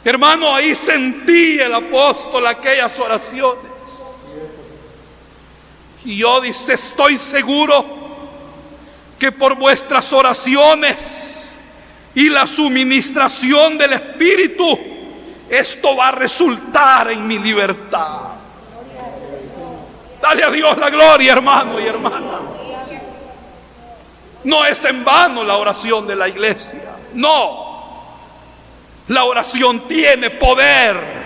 Hermano, ahí sentía el apóstol aquellas oraciones. Y yo, dice, estoy seguro que por vuestras oraciones y la suministración del Espíritu, esto va a resultar en mi libertad. Dale a Dios la gloria, hermano y hermana. No es en vano la oración de la iglesia. No. La oración tiene poder.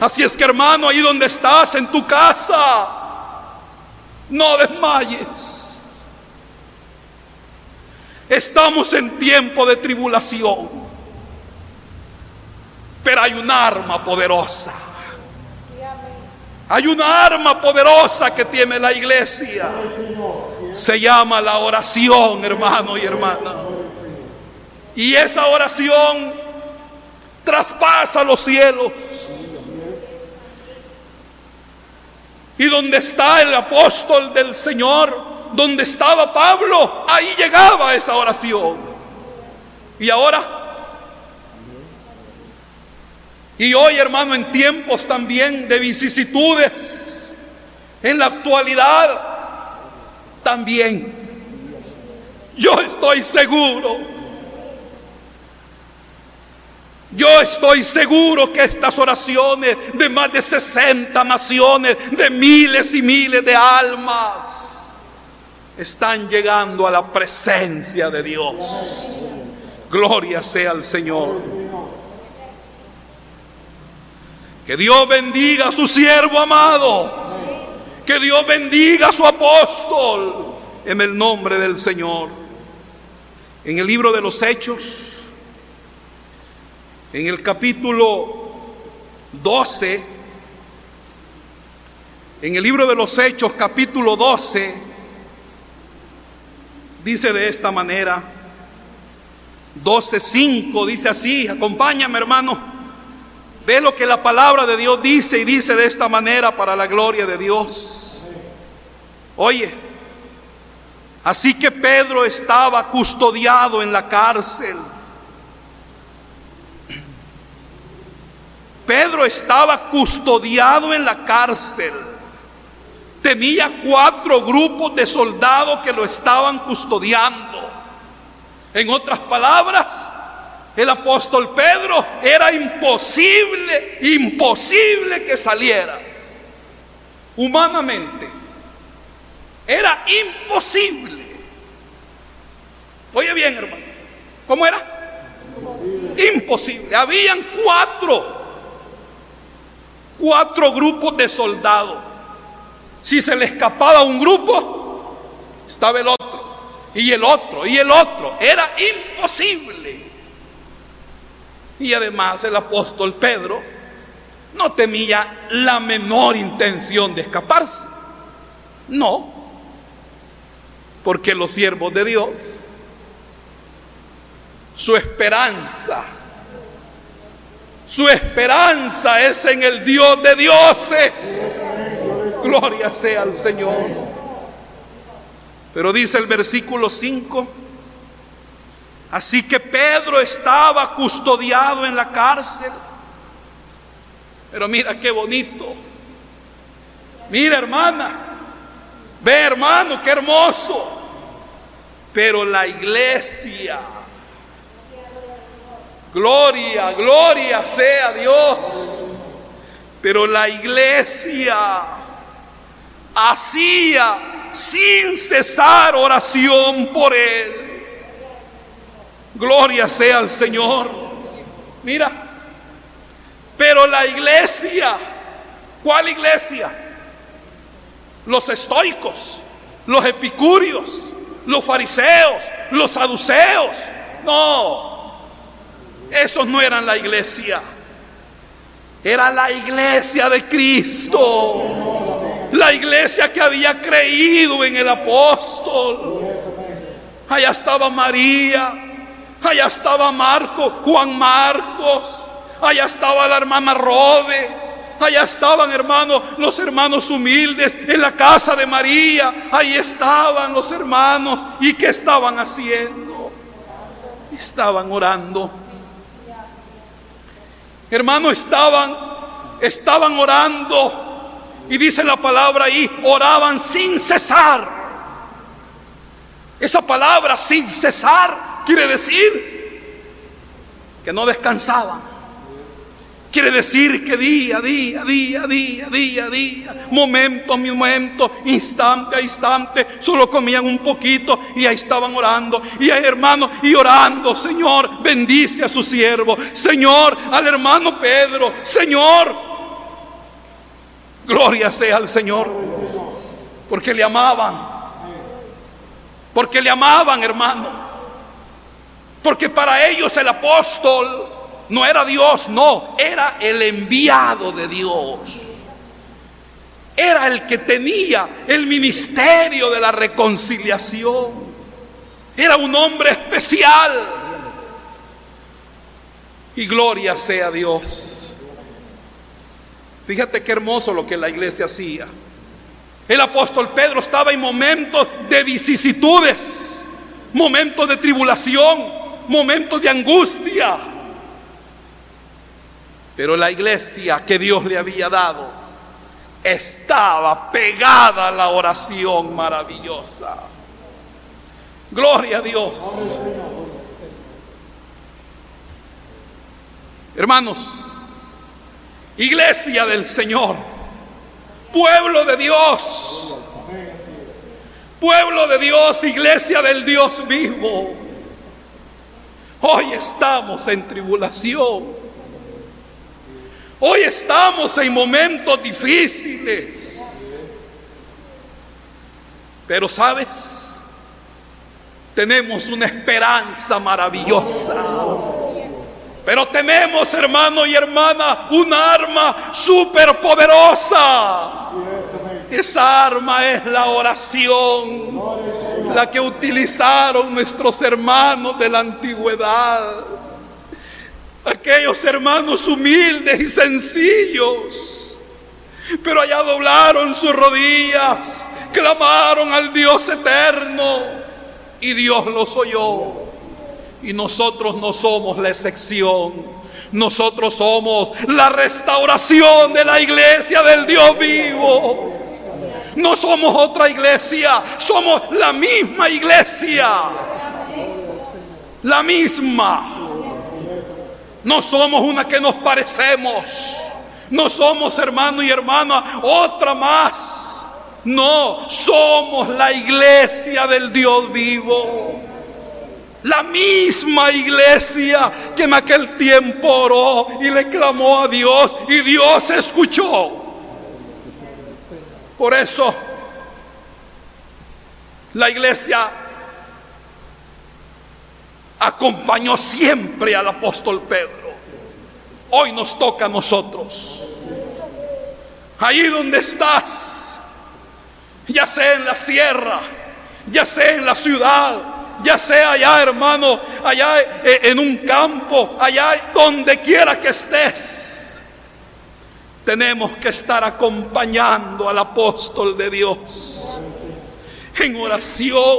Así es que, hermano, ahí donde estás, en tu casa, no desmayes. Estamos en tiempo de tribulación, pero hay un arma poderosa. Hay un arma poderosa que tiene la iglesia. Se llama la oración, hermano y hermana. Y esa oración traspasa los cielos. Y donde está el apóstol del Señor, donde estaba Pablo, ahí llegaba esa oración. Y ahora, y hoy, hermano, en tiempos también de vicisitudes, en la actualidad también, yo estoy seguro que estas oraciones de más de 60 naciones, de miles y miles de almas, están llegando a la presencia de Dios. Gloria sea al Señor. Que Dios bendiga a su siervo amado. Que Dios bendiga a su apóstol. En el nombre del Señor. En el libro de los Hechos, en el capítulo 12. En el libro de los Hechos, capítulo 12. Dice de esta manera, 12:5, dice así, acompáñame, hermano, ve lo que la palabra de Dios dice, y dice de esta manera para la gloria de Dios. Oye, así que Pedro estaba custodiado en la cárcel. Pedro estaba custodiado en la cárcel. Tenía 4 grupos de soldados que lo estaban custodiando. En otras palabras, el apóstol Pedro era imposible que saliera. Humanamente, era imposible. Oye bien, hermano, ¿cómo era? Imposible. Habían 4. 4 grupos de soldados. Si se le escapaba un grupo, estaba el otro, y el otro, y el otro. Era imposible. Y además el apóstol Pedro no temía la menor intención de escaparse. No, porque los siervos de Dios, su esperanza es en el Dios de dioses. Gloria sea al Señor. Pero dice el versículo 5: así que Pedro estaba custodiado en la cárcel. Pero mira qué bonito. Mira, hermana. Ve, hermano, qué hermoso. Pero la iglesia, gloria, gloria sea Dios. Pero la iglesia hacía sin cesar oración por él. Gloria sea al Señor. Mira, pero la iglesia, ¿cuál iglesia? Los estoicos, los epicúreos, los fariseos, los saduceos. No, esos no eran la iglesia. Era la iglesia de Cristo, la iglesia que había creído en el apóstol. Allá estaba María. Allá estaba Juan Marcos, allá estaba la hermana Robe, allá estaban, hermanos, los hermanos humildes en la casa de María, ahí estaban los hermanos. ¿Y qué estaban haciendo? Estaban orando. Hermanos, estaban orando. Y dice la palabra ahí, oraban sin cesar. Esa palabra, sin cesar, quiere decir que no descansaban. Quiere decir que día, momento, instante, solo comían un poquito y ahí estaban orando. Y ahí, hermano, y orando: Señor, bendice a su siervo. Señor, al hermano Pedro. Señor, gloria sea al Señor. Porque le amaban. Porque le amaban, hermano. Porque para ellos el apóstol no era Dios, no, era el enviado de Dios. Era el que tenía el ministerio de la reconciliación. Era un hombre especial. Y gloria sea Dios. Fíjate qué hermoso lo que la iglesia hacía. El apóstol Pedro estaba en momentos de vicisitudes, momentos de tribulación, momentos de angustia, pero la iglesia que Dios le había dado estaba pegada a la oración maravillosa. Gloria a Dios. Hermanos, iglesia del Señor, pueblo de Dios, iglesia del Dios vivo. Hoy estamos en tribulación. Hoy estamos en momentos difíciles. Pero ¿sabes? Tenemos una esperanza maravillosa. Pero tenemos, hermano y hermana, un arma superpoderosa. Esa arma es la oración, la que utilizaron nuestros hermanos de la antigüedad, aquellos hermanos humildes y sencillos, pero allá doblaron sus rodillas, clamaron al Dios eterno y Dios los oyó. Y nosotros no somos la excepción. Nosotros somos la restauración de la iglesia del Dios vivo. No somos otra iglesia, somos la misma iglesia. La misma. No somos una que nos parecemos. No somos, hermano y hermana, otra más. No, somos la iglesia del Dios vivo. La misma iglesia que en aquel tiempo oró y le clamó a Dios, y Dios escuchó. Por eso la iglesia acompañó siempre al apóstol Pedro. Hoy nos toca a nosotros. Ahí donde estás, ya sea en la sierra, ya sea en la ciudad, ya sea allá, hermano, allá en un campo, allá donde quiera que estés, tenemos que estar acompañando al apóstol de Dios en oración,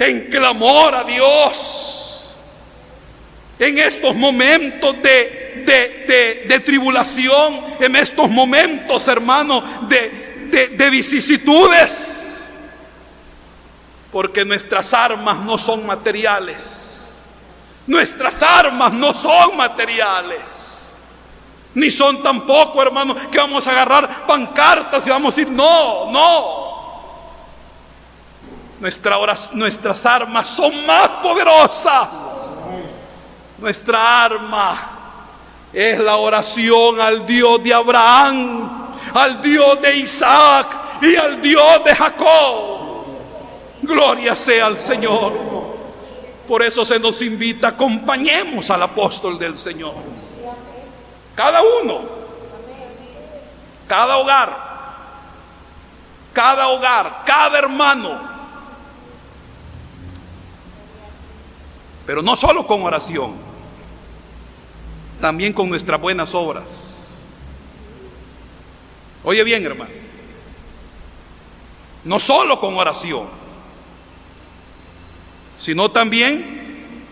en clamor a Dios, en estos momentos de tribulación, en estos momentos, hermano, de vicisitudes. Porque nuestras armas no son materiales. Nuestras armas no son materiales. Ni son tampoco, hermano, que vamos a agarrar pancartas y vamos a decir, no, no. Nuestras armas son más poderosas. Nuestra arma es la oración al Dios de Abraham, al Dios de Isaac y al Dios de Jacob. Gloria sea al Señor. Por eso se nos invita, acompañemos al apóstol del Señor. Cada uno, cada hogar, cada hogar, cada hermano. Pero no solo con oración, también con nuestras buenas obras. Oye bien, hermano, no solo con oración, sino también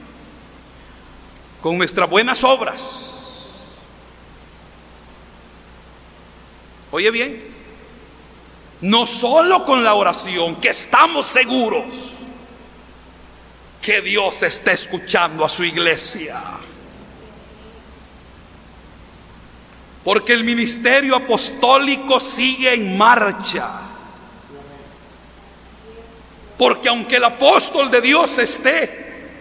con nuestras buenas obras. Oye bien, no solo con la oración, que estamos seguros que Dios está escuchando a su iglesia. Porque el ministerio apostólico sigue en marcha. Porque aunque el apóstol de Dios esté,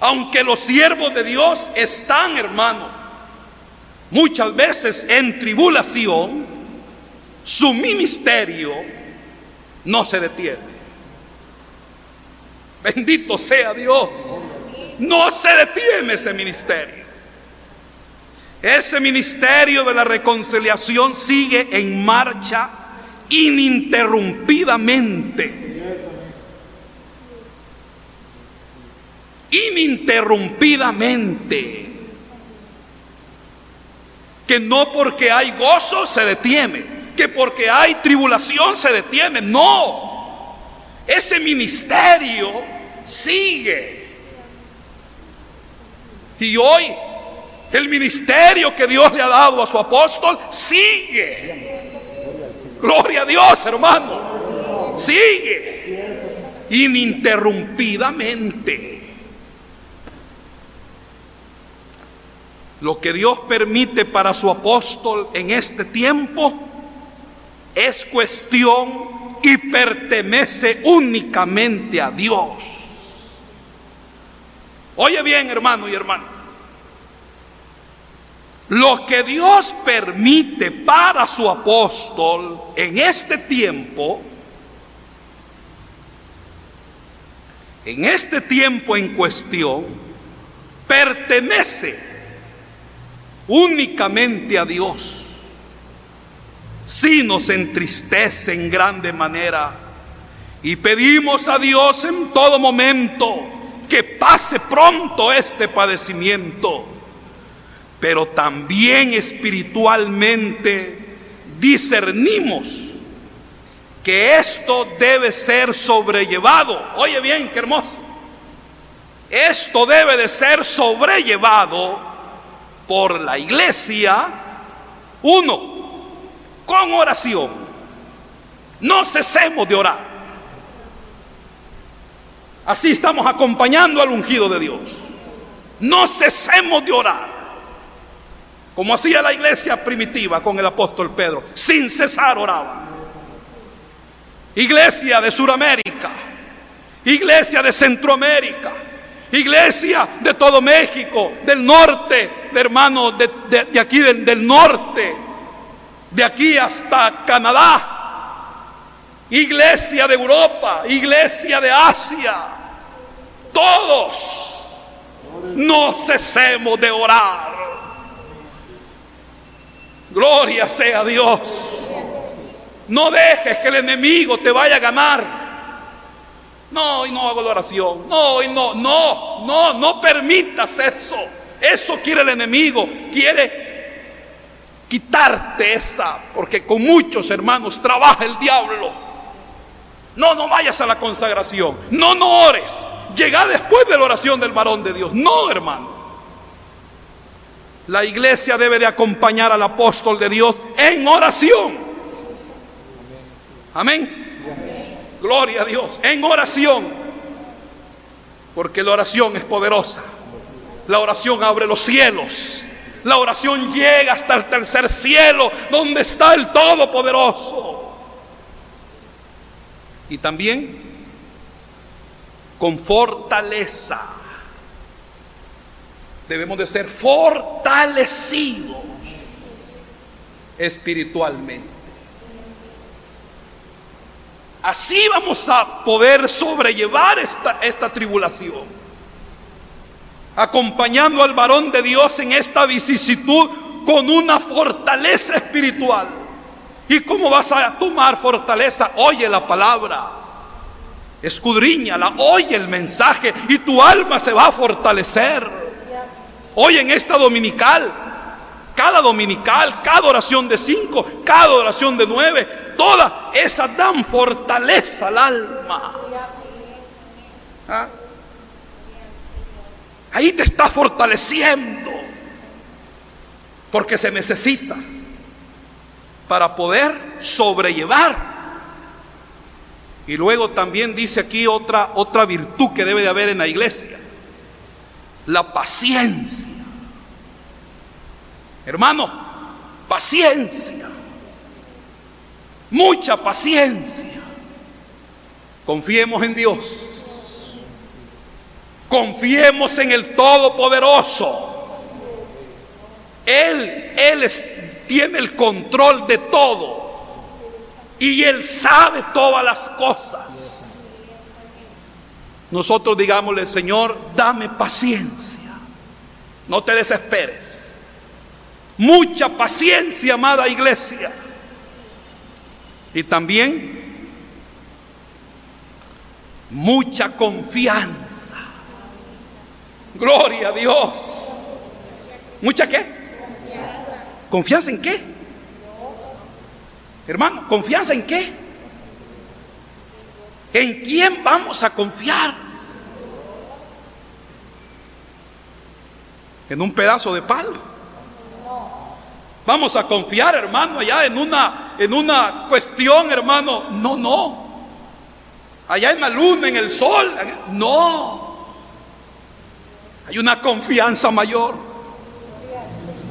aunque los siervos de Dios están, hermano, muchas veces en tribulación, su ministerio no se detiene. Bendito sea Dios. No se detiene ese ministerio. Ese ministerio de la reconciliación sigue en marcha ininterrumpidamente. Ininterrumpidamente, que no porque hay gozo se detiene, que porque hay tribulación se detiene, no, ese ministerio sigue. Y hoy el ministerio que Dios le ha dado a su apóstol sigue. Gloria a Dios, hermano, sigue ininterrumpidamente. Lo que Dios permite para su apóstol en este tiempo es cuestión y pertenece únicamente a Dios. Oye bien, hermano y hermana. Lo que Dios permite para su apóstol en este tiempo, en cuestión, pertenece únicamente a Dios. Si nos entristece en grande manera, y pedimos a Dios en todo momento que pase pronto este padecimiento, pero también espiritualmente discernimos que esto debe ser sobrellevado. Oye bien, qué hermoso. Esto debe de ser sobrellevado por la iglesia, uno, con oración. No cesemos de orar. Así estamos acompañando al ungido de Dios. No cesemos de orar, como hacía la iglesia primitiva con el apóstol Pedro. Sin cesar oraba. Iglesia de Sudamérica, iglesia de Centroamérica, iglesia de todo México, del norte, de hermanos de aquí del norte, de aquí hasta Canadá, iglesia de Europa, iglesia de Asia, todos no cesemos de orar. Gloria sea Dios. No dejes que el enemigo te vaya a ganar. No, hoy no hago la oración. No, hoy no permitas eso. Eso quiere el enemigo. Quiere quitarte esa, porque con muchos hermanos trabaja el diablo. No vayas a la consagración. No ores. Llega después de la oración del varón de Dios. No, hermano. La iglesia debe de acompañar al apóstol de Dios en oración. Amén. Gloria a Dios, en oración, porque la oración es poderosa. La oración abre los cielos. La oración llega hasta el tercer cielo, donde está el Todopoderoso. Y también con fortaleza. Debemos de ser fortalecidos espiritualmente. Así vamos a poder sobrellevar esta tribulación. Acompañando al varón de Dios en esta vicisitud con una fortaleza espiritual. ¿Y cómo vas a tomar fortaleza? Oye la palabra, escudriñala, oye el mensaje y tu alma se va a fortalecer. Hoy en esta dominical, cada oración de 5, cada oración de 9, todas esas dan fortaleza al alma. ¿Ah? Ahí te está fortaleciendo, porque se necesita para poder sobrellevar. Y luego también dice aquí otra virtud que debe de haber en la iglesia: la paciencia. Hermano, paciencia. Mucha paciencia. Confiemos en Dios. Confiemos en el Todopoderoso. Él tiene el control de todo. Y Él sabe todas las cosas. Nosotros digámosle: Señor, dame paciencia. No te desesperes. Mucha paciencia, amada iglesia. Y también mucha confianza. Gloria a Dios. ¿Mucha qué? Confianza. ¿Confianza en qué? Hermano, ¿confianza en qué? ¿En quién vamos a confiar? ¿En un pedazo de palo? Vamos a confiar, hermano, allá en una cuestión, hermano. No. Allá en la luna, en el sol. No. Hay una confianza mayor.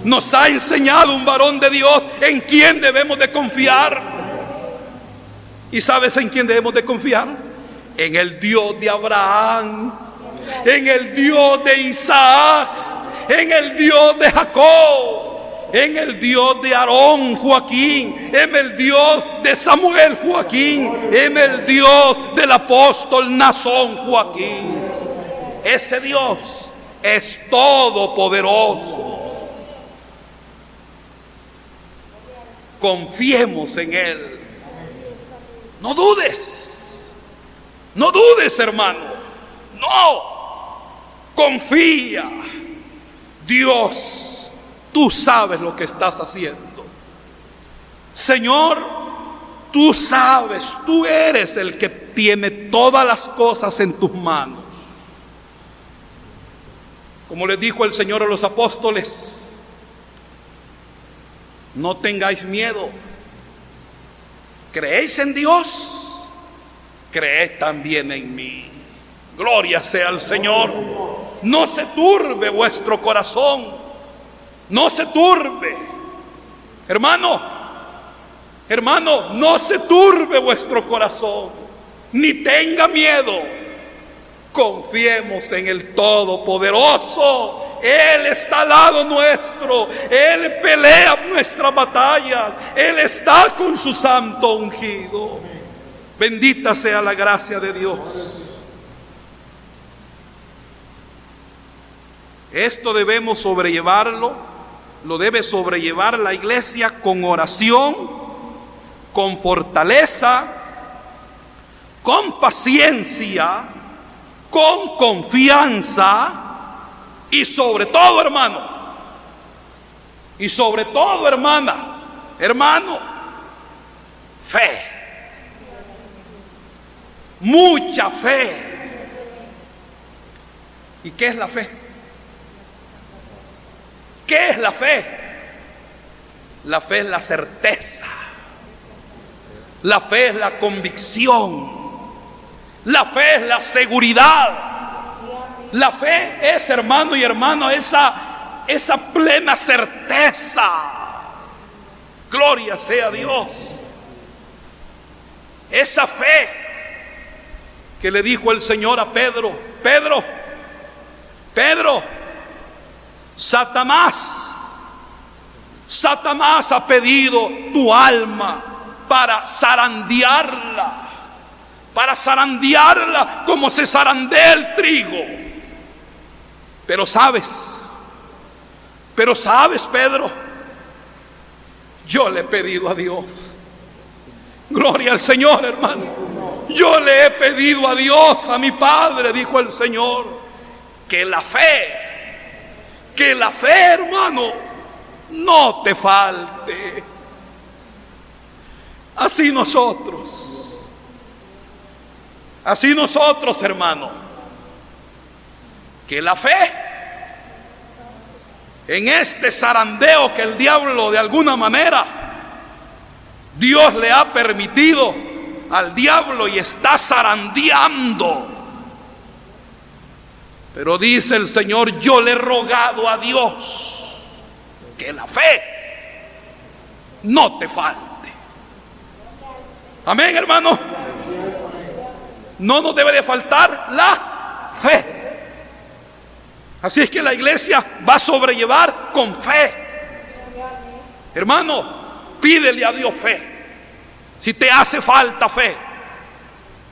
Nos ha enseñado un varón de Dios en quién debemos de confiar. ¿Y sabes en quién debemos de confiar? En el Dios de Abraham, en el Dios de Isaac, en el Dios de Jacob, en el Dios de Aarón Joaquín, en el Dios de Samuel Joaquín, en el Dios del apóstol Naasón Joaquín. Ese Dios es todopoderoso. Confiemos en Él. No dudes. No dudes, hermano. No. Confía. Dios, tú sabes lo que estás haciendo. Señor, tú sabes, tú eres el que tiene todas las cosas en tus manos. Como les dijo el Señor a los apóstoles: no tengáis miedo. ¿Creéis en Dios? Creed también en mí. Gloria sea al Señor. No se turbe vuestro corazón. No se turbe, hermano, no se turbe vuestro corazón, ni tenga miedo, Confiemos en el Todopoderoso. Él está al lado nuestro. Él pelea nuestras batallas. Él está con su santo ungido. Bendita sea la gracia de Dios. Esto debemos sobrellevarlo, lo debe sobrellevar la iglesia con oración, con fortaleza, con paciencia, con confianza y sobre todo, hermano, y sobre todo, hermana, hermano, fe. Mucha fe. ¿Y qué es la fe? ¿Qué es la fe? La fe es la certeza. La fe es la convicción. La fe es la seguridad. La fe es, hermano y hermana, esa plena certeza. Gloria sea Dios. Esa fe que le dijo el Señor a Pedro: Pedro, Satanás ha pedido tu alma para zarandearla como se zarandea el trigo. Pero sabes, Pedro, yo le he pedido a Dios. Gloria al Señor, hermano. Yo le he pedido a Dios, a mi Padre, dijo el Señor, que la fe, hermano, no te falte. Así nosotros, hermano, que la fe, en este zarandeo que el diablo de alguna manera, Dios le ha permitido al diablo y está zarandeando. Pero dice el Señor: yo le he rogado a Dios que la fe no te falte. Amén, hermano. No nos debe de faltar la fe. Así es que la iglesia va a sobrellevar con fe. Hermano, pídele a Dios fe. Si te hace falta fe.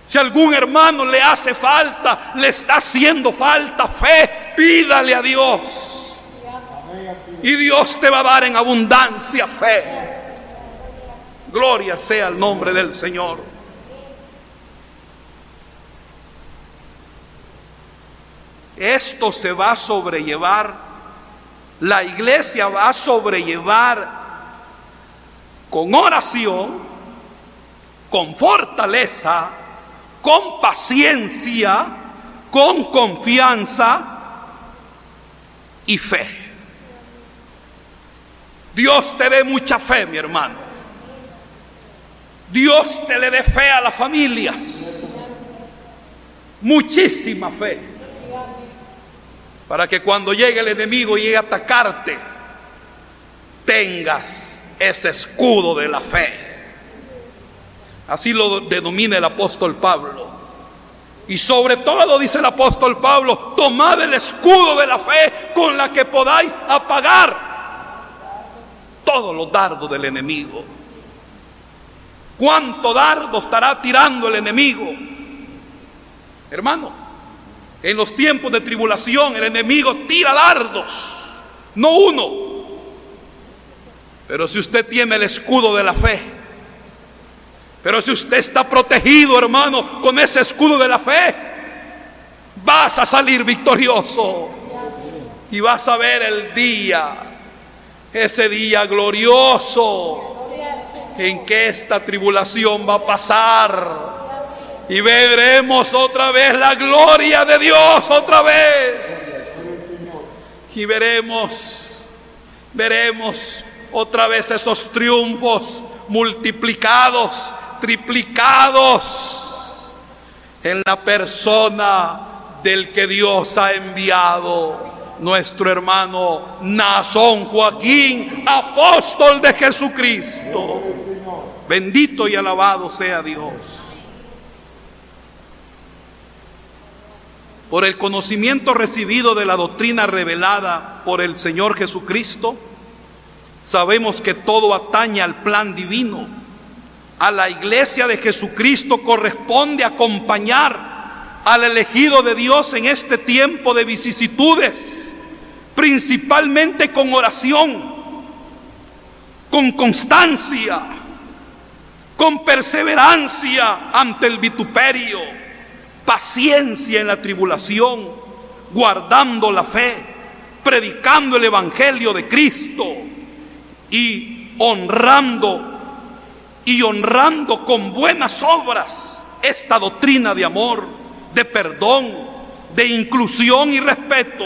Si algún hermano le hace falta, le está haciendo falta fe, pídale a Dios. Y Dios te va a dar en abundancia fe. Gloria sea el nombre del Señor. Esto se va a sobrellevar. La iglesia va a sobrellevar con oración, con fortaleza, con paciencia, con confianza y fe. Dios te dé mucha fe, mi hermano. Dios te le dé fe a las familias. Muchísima fe. Para que cuando llegue el enemigo y llegue a atacarte, tengas ese escudo de la fe. Así lo denomina el apóstol Pablo. Y sobre todo, dice el apóstol Pablo, tomad el escudo de la fe con la que podáis apagar todos los dardos del enemigo. ¿Cuánto dardo estará tirando el enemigo? Hermano, en los tiempos de tribulación el enemigo tira dardos, no uno. Pero si usted tiene el escudo de la fe, pero si usted está protegido, hermano, con ese escudo de la fe, vas a salir victorioso. Y vas a ver el día, ese día glorioso, en que esta tribulación va a pasar. Y veremos otra vez la gloria de Dios, otra vez. Y veremos otra vez esos triunfos multiplicados, triplicados en la persona del que Dios ha enviado, nuestro hermano Naasón Joaquín, apóstol de Jesucristo. Bendito y alabado sea Dios. por el conocimiento recibido de la doctrina revelada por el Señor Jesucristo, sabemos que todo atañe al plan divino. A la iglesia de Jesucristo corresponde acompañar al elegido de Dios en este tiempo de vicisitudes, principalmente con oración, con constancia, con perseverancia ante el vituperio, paciencia en la tribulación, guardando la fe, predicando el evangelio de Cristo y honrando con buenas obras esta doctrina de amor, de perdón, de inclusión y respeto,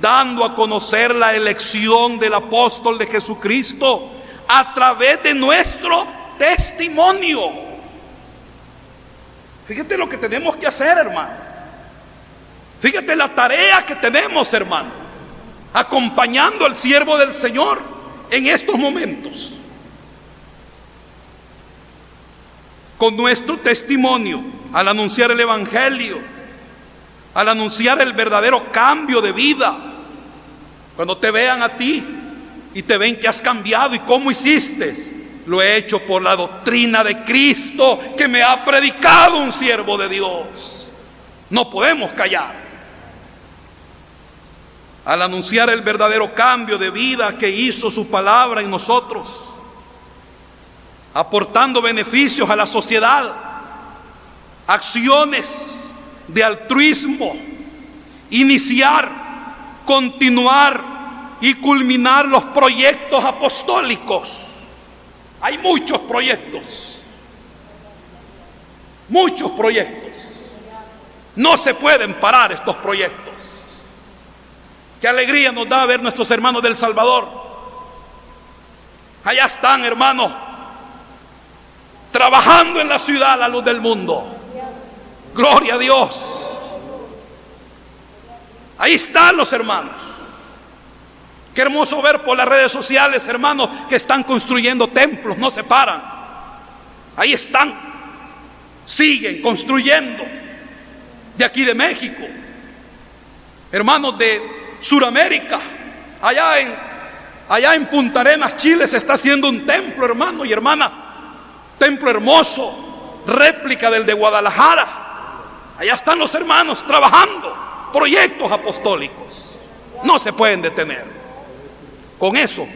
dando a conocer la elección del apóstol de Jesucristo a través de nuestro testimonio. Fíjate lo que tenemos que hacer, hermano. Fíjate la tarea que tenemos, hermano, acompañando al siervo del Señor en estos momentos. Con nuestro testimonio, al anunciar el evangelio, al anunciar el verdadero cambio de vida, cuando te vean a ti y te ven que has cambiado y cómo hiciste, lo he hecho por la doctrina de Cristo que me ha predicado un siervo de Dios. No podemos callar. Al anunciar el verdadero cambio de vida que hizo su palabra en nosotros, aportando beneficios a la sociedad, acciones de altruismo, iniciar, continuar y culminar los proyectos apostólicos. Hay muchos proyectos, no se pueden parar estos proyectos. Qué alegría nos da ver nuestros hermanos del Salvador. Allá están, hermanos, trabajando en la ciudad a la luz del mundo. Gloria a Dios. Ahí están los hermanos. Qué hermoso ver por las redes sociales, hermanos, que están construyendo templos, no se paran. Ahí están, siguen construyendo. De aquí de México, hermanos de Sudamérica, allá en Punta Arenas, Chile, se está haciendo un templo, hermano y hermana. Templo hermoso, réplica del de Guadalajara. Allá están los hermanos trabajando proyectos apostólicos, no se pueden detener. Con eso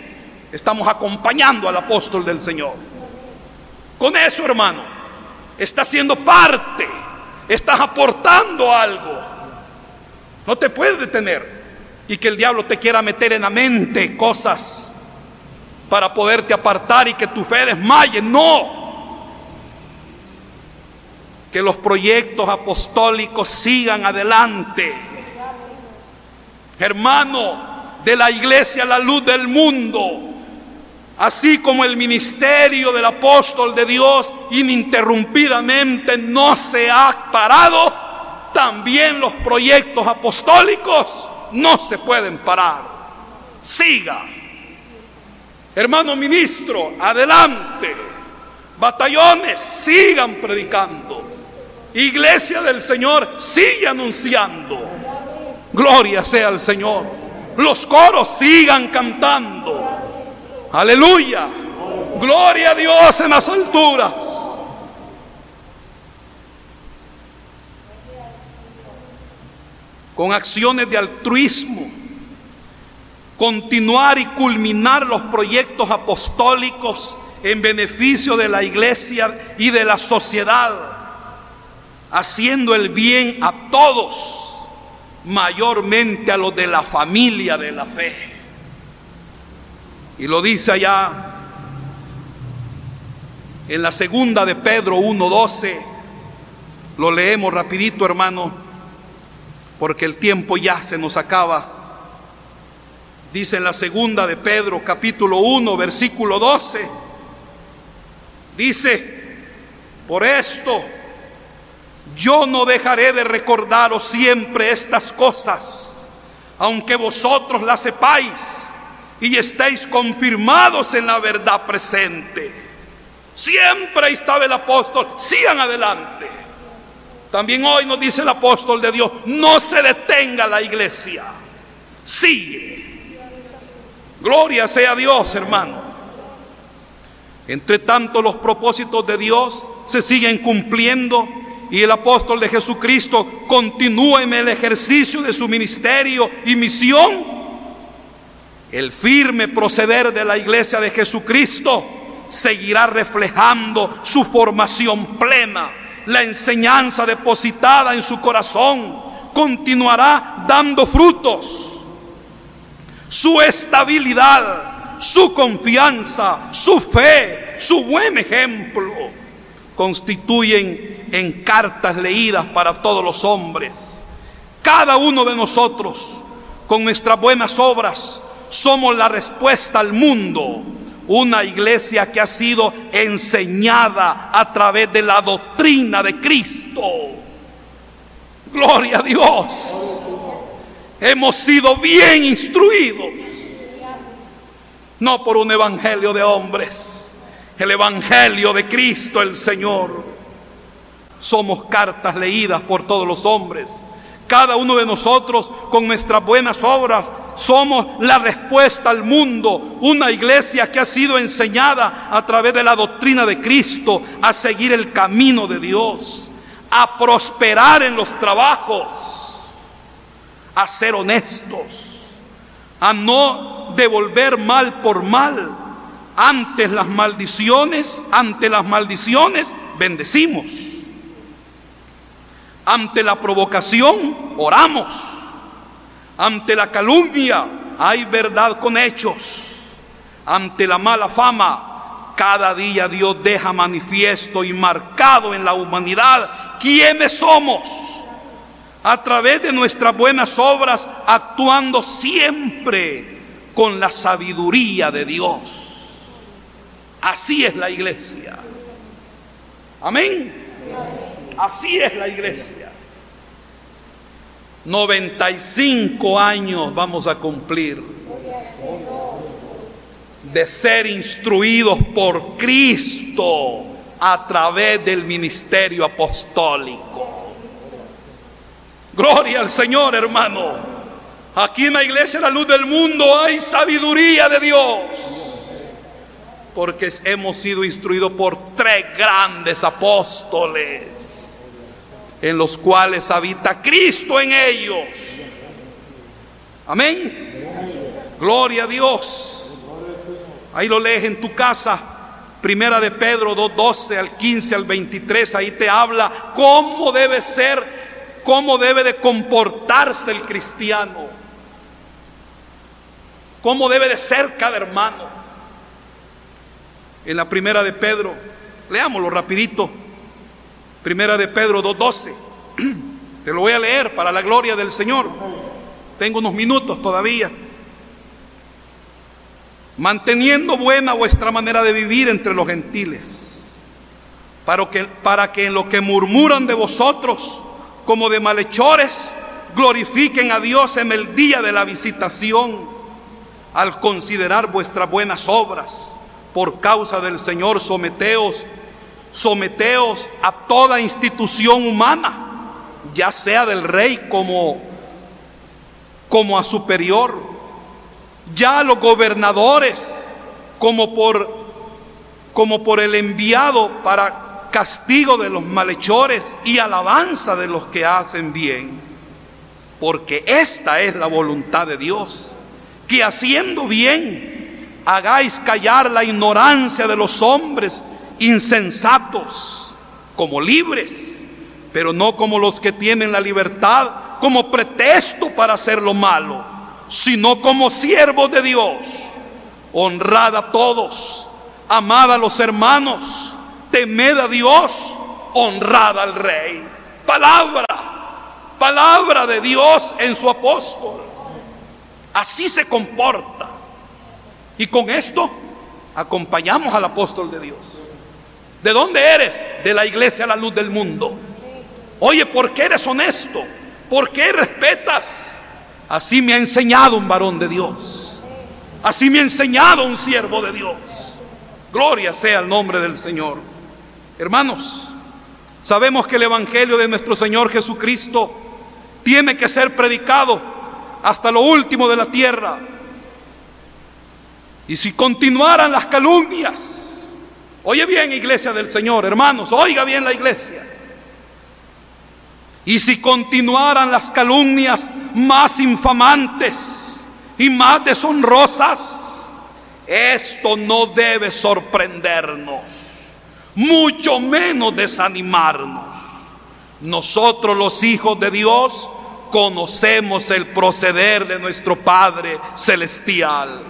estamos acompañando al apóstol del Señor. Con eso, hermano, estás siendo parte, estás aportando algo, no te puedes detener. Y que el diablo te quiera meter en la mente cosas para poderte apartar y que tu fe desmaye, no. Que los proyectos apostólicos sigan adelante. Hermano de la iglesia La Luz del Mundo, así como el ministerio del apóstol de Dios ininterrumpidamente no se ha parado, también los proyectos apostólicos no se pueden parar. Siga. Hermano ministro, adelante. Batallones, sigan predicando. Iglesia del Señor, sigue anunciando. Gloria sea al Señor. Los coros sigan cantando. Aleluya. Gloria a Dios en las alturas. Con acciones de altruismo, continuar y culminar los proyectos apostólicos en beneficio de la iglesia y de la sociedad, haciendo el bien a todos, mayormente a los de la familia de la fe. Y lo dice allá en la segunda de Pedro 1:12. Lo leemos rapidito, hermano, porque el tiempo ya se nos acaba. Dice en la segunda de Pedro, capítulo 1, versículo 12, dice: por esto yo no dejaré de recordaros siempre estas cosas, aunque vosotros las sepáis y estéis confirmados en la verdad presente. Siempre estaba el apóstol, sigan adelante. También hoy nos dice el apóstol de Dios, no se detenga la iglesia, sigue. Gloria sea Dios, hermano. Entre tanto, los propósitos de Dios se siguen cumpliendo y el apóstol de Jesucristo continúa en el ejercicio de su ministerio y misión. El firme proceder de la iglesia de Jesucristo seguirá reflejando su formación plena. La enseñanza depositada en su corazón continuará dando frutos. Su estabilidad, su confianza, su fe, su buen ejemplo constituyen en cartas leídas para todos los hombres. Cada uno de nosotros, con nuestras buenas obras, somos la respuesta al mundo. Una iglesia que ha sido enseñada a través de la doctrina de Cristo. Gloria a Dios. Hemos sido bien instruidos. No por un evangelio de hombres. El evangelio de Cristo el Señor. Somos cartas leídas por todos los hombres. Cada uno de nosotros con nuestras buenas obras somos la respuesta al mundo. Una iglesia que ha sido enseñada a través de la doctrina de Cristo a seguir el camino de Dios, a prosperar en los trabajos, a ser honestos, a no devolver mal por mal. Ante las maldiciones, bendecimos. Ante la provocación, oramos. Ante la calumnia, hay verdad con hechos. Ante la mala fama, cada día Dios deja manifiesto y marcado en la humanidad quiénes somos. A través de nuestras buenas obras, actuando siempre con la sabiduría de Dios. Así es la iglesia. Amén. Así es la iglesia. 95 años vamos a cumplir de ser instruidos por Cristo a través del ministerio apostólico. Gloria al Señor, hermano. Aquí en la iglesia, la luz del mundo, hay sabiduría de Dios, porque hemos sido instruidos por 3 grandes apóstoles, en los cuales habita Cristo en ellos. Amén. Gloria a Dios. Ahí lo lees en tu casa. Primera de Pedro 2:12 al 15 al 23. Ahí te habla cómo debe ser, cómo debe de comportarse el cristiano, cómo debe de ser cada hermano. En la primera de Pedro, leámoslo rapidito. Primera de Pedro 2:12. Te lo voy a leer para la gloria del Señor. Tengo unos minutos todavía. Manteniendo buena vuestra manera de vivir entre los gentiles, para que en lo que murmuran de vosotros como de malhechores, glorifiquen a Dios en el día de la visitación, al considerar vuestras buenas obras. Por causa del Señor, someteos a toda institución humana, ya sea del rey como a superior, ya a los gobernadores como por el enviado, para castigo de los malhechores y alabanza de los que hacen bien, porque esta es la voluntad de Dios, que haciendo bien hagáis callar la ignorancia de los hombres insensatos, como libres, pero no como los que tienen la libertad como pretexto para hacer lo malo, sino como siervos de Dios. Honrad a todos, amad a los hermanos, temed a Dios, honrad al Rey. Palabra de Dios en su apóstol. Así se comporta. Y con esto acompañamos al apóstol de Dios. ¿De dónde eres? De la iglesia a la luz del mundo. Oye, ¿por qué eres honesto? ¿Por qué respetas? Así me ha enseñado un varón de Dios. Así me ha enseñado un siervo de Dios. Gloria sea el nombre del Señor. Hermanos, Sabemos que el Evangelio de nuestro Señor Jesucristo tiene que ser predicado hasta lo último de la tierra. Y si continuaran las calumnias, oye bien, iglesia del Señor, hermanos, oiga bien la iglesia. Y si continuaran las calumnias más infamantes y más deshonrosas, esto no debe sorprendernos, mucho menos desanimarnos. Nosotros, los hijos de Dios, conocemos el proceder de nuestro Padre Celestial.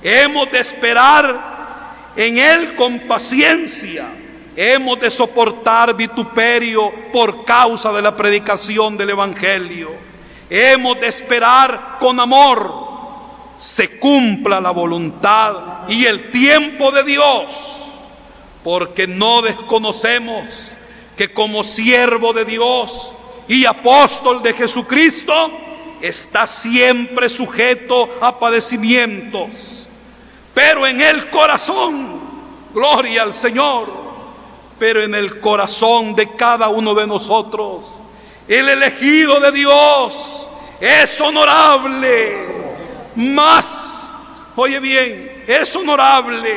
Hemos de esperar en Él con paciencia. Hemos de soportar vituperio por causa de la predicación del Evangelio. Hemos de esperar con amor. Se cumpla la voluntad y el tiempo de Dios, porque no desconocemos que como siervo de Dios y apóstol de Jesucristo, está siempre sujeto a padecimientos. Pero en el corazón, gloria al Señor, pero en el corazón de cada uno de nosotros, el elegido de Dios es honorable. Más, oye bien, es honorable.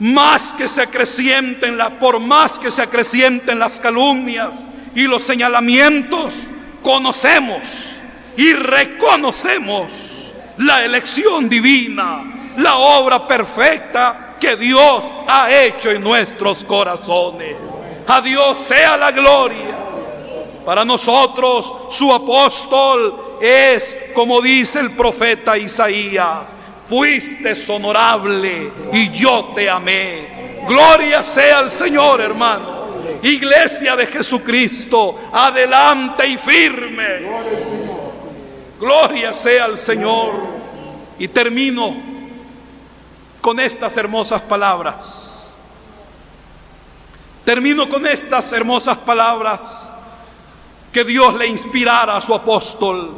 Más que se acrecienten las calumnias y los señalamientos, conocemos y reconocemos la elección divina, la obra perfecta que Dios ha hecho en nuestros corazones. A Dios sea la gloria. Para nosotros, su apóstol es, como dice el profeta Isaías, fuiste honorable y yo te amé. Gloria sea al Señor, hermano. Iglesia de Jesucristo, adelante y firme. Gloria sea al Señor. Y termino con estas hermosas palabras. Que Dios le inspirara a su apóstol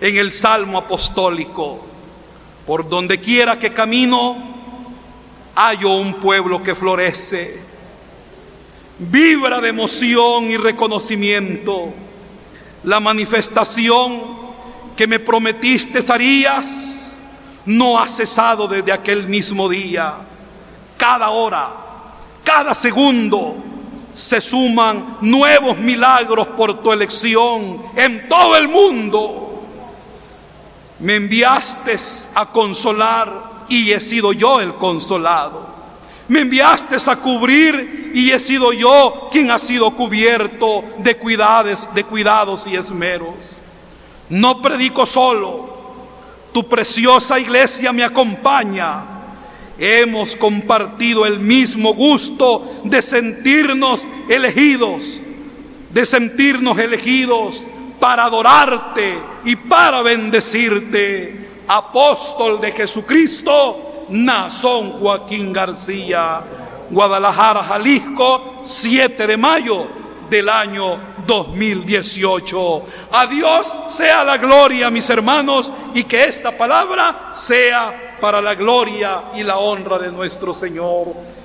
en el Salmo apostólico. Por donde quiera que camino, hallo un pueblo que florece, vibra de emoción y reconocimiento. La manifestación que me prometiste, harías, no ha cesado desde aquel mismo día. Cada hora, cada segundo, se suman nuevos milagros por tu elección en todo el mundo. Me enviaste a consolar y he sido yo el consolado. Me enviaste a cubrir y he sido yo quien ha sido cubierto de cuidados y esmeros. No predico solo, tu preciosa iglesia me acompaña. Hemos compartido el mismo gusto de sentirnos elegidos para adorarte y para bendecirte. Apóstol de Jesucristo, Naasón Joaquín García, Guadalajara, Jalisco, 7 de mayo del año 2018. A Dios sea la gloria, mis hermanos, y que esta palabra sea para la gloria y la honra de nuestro Señor.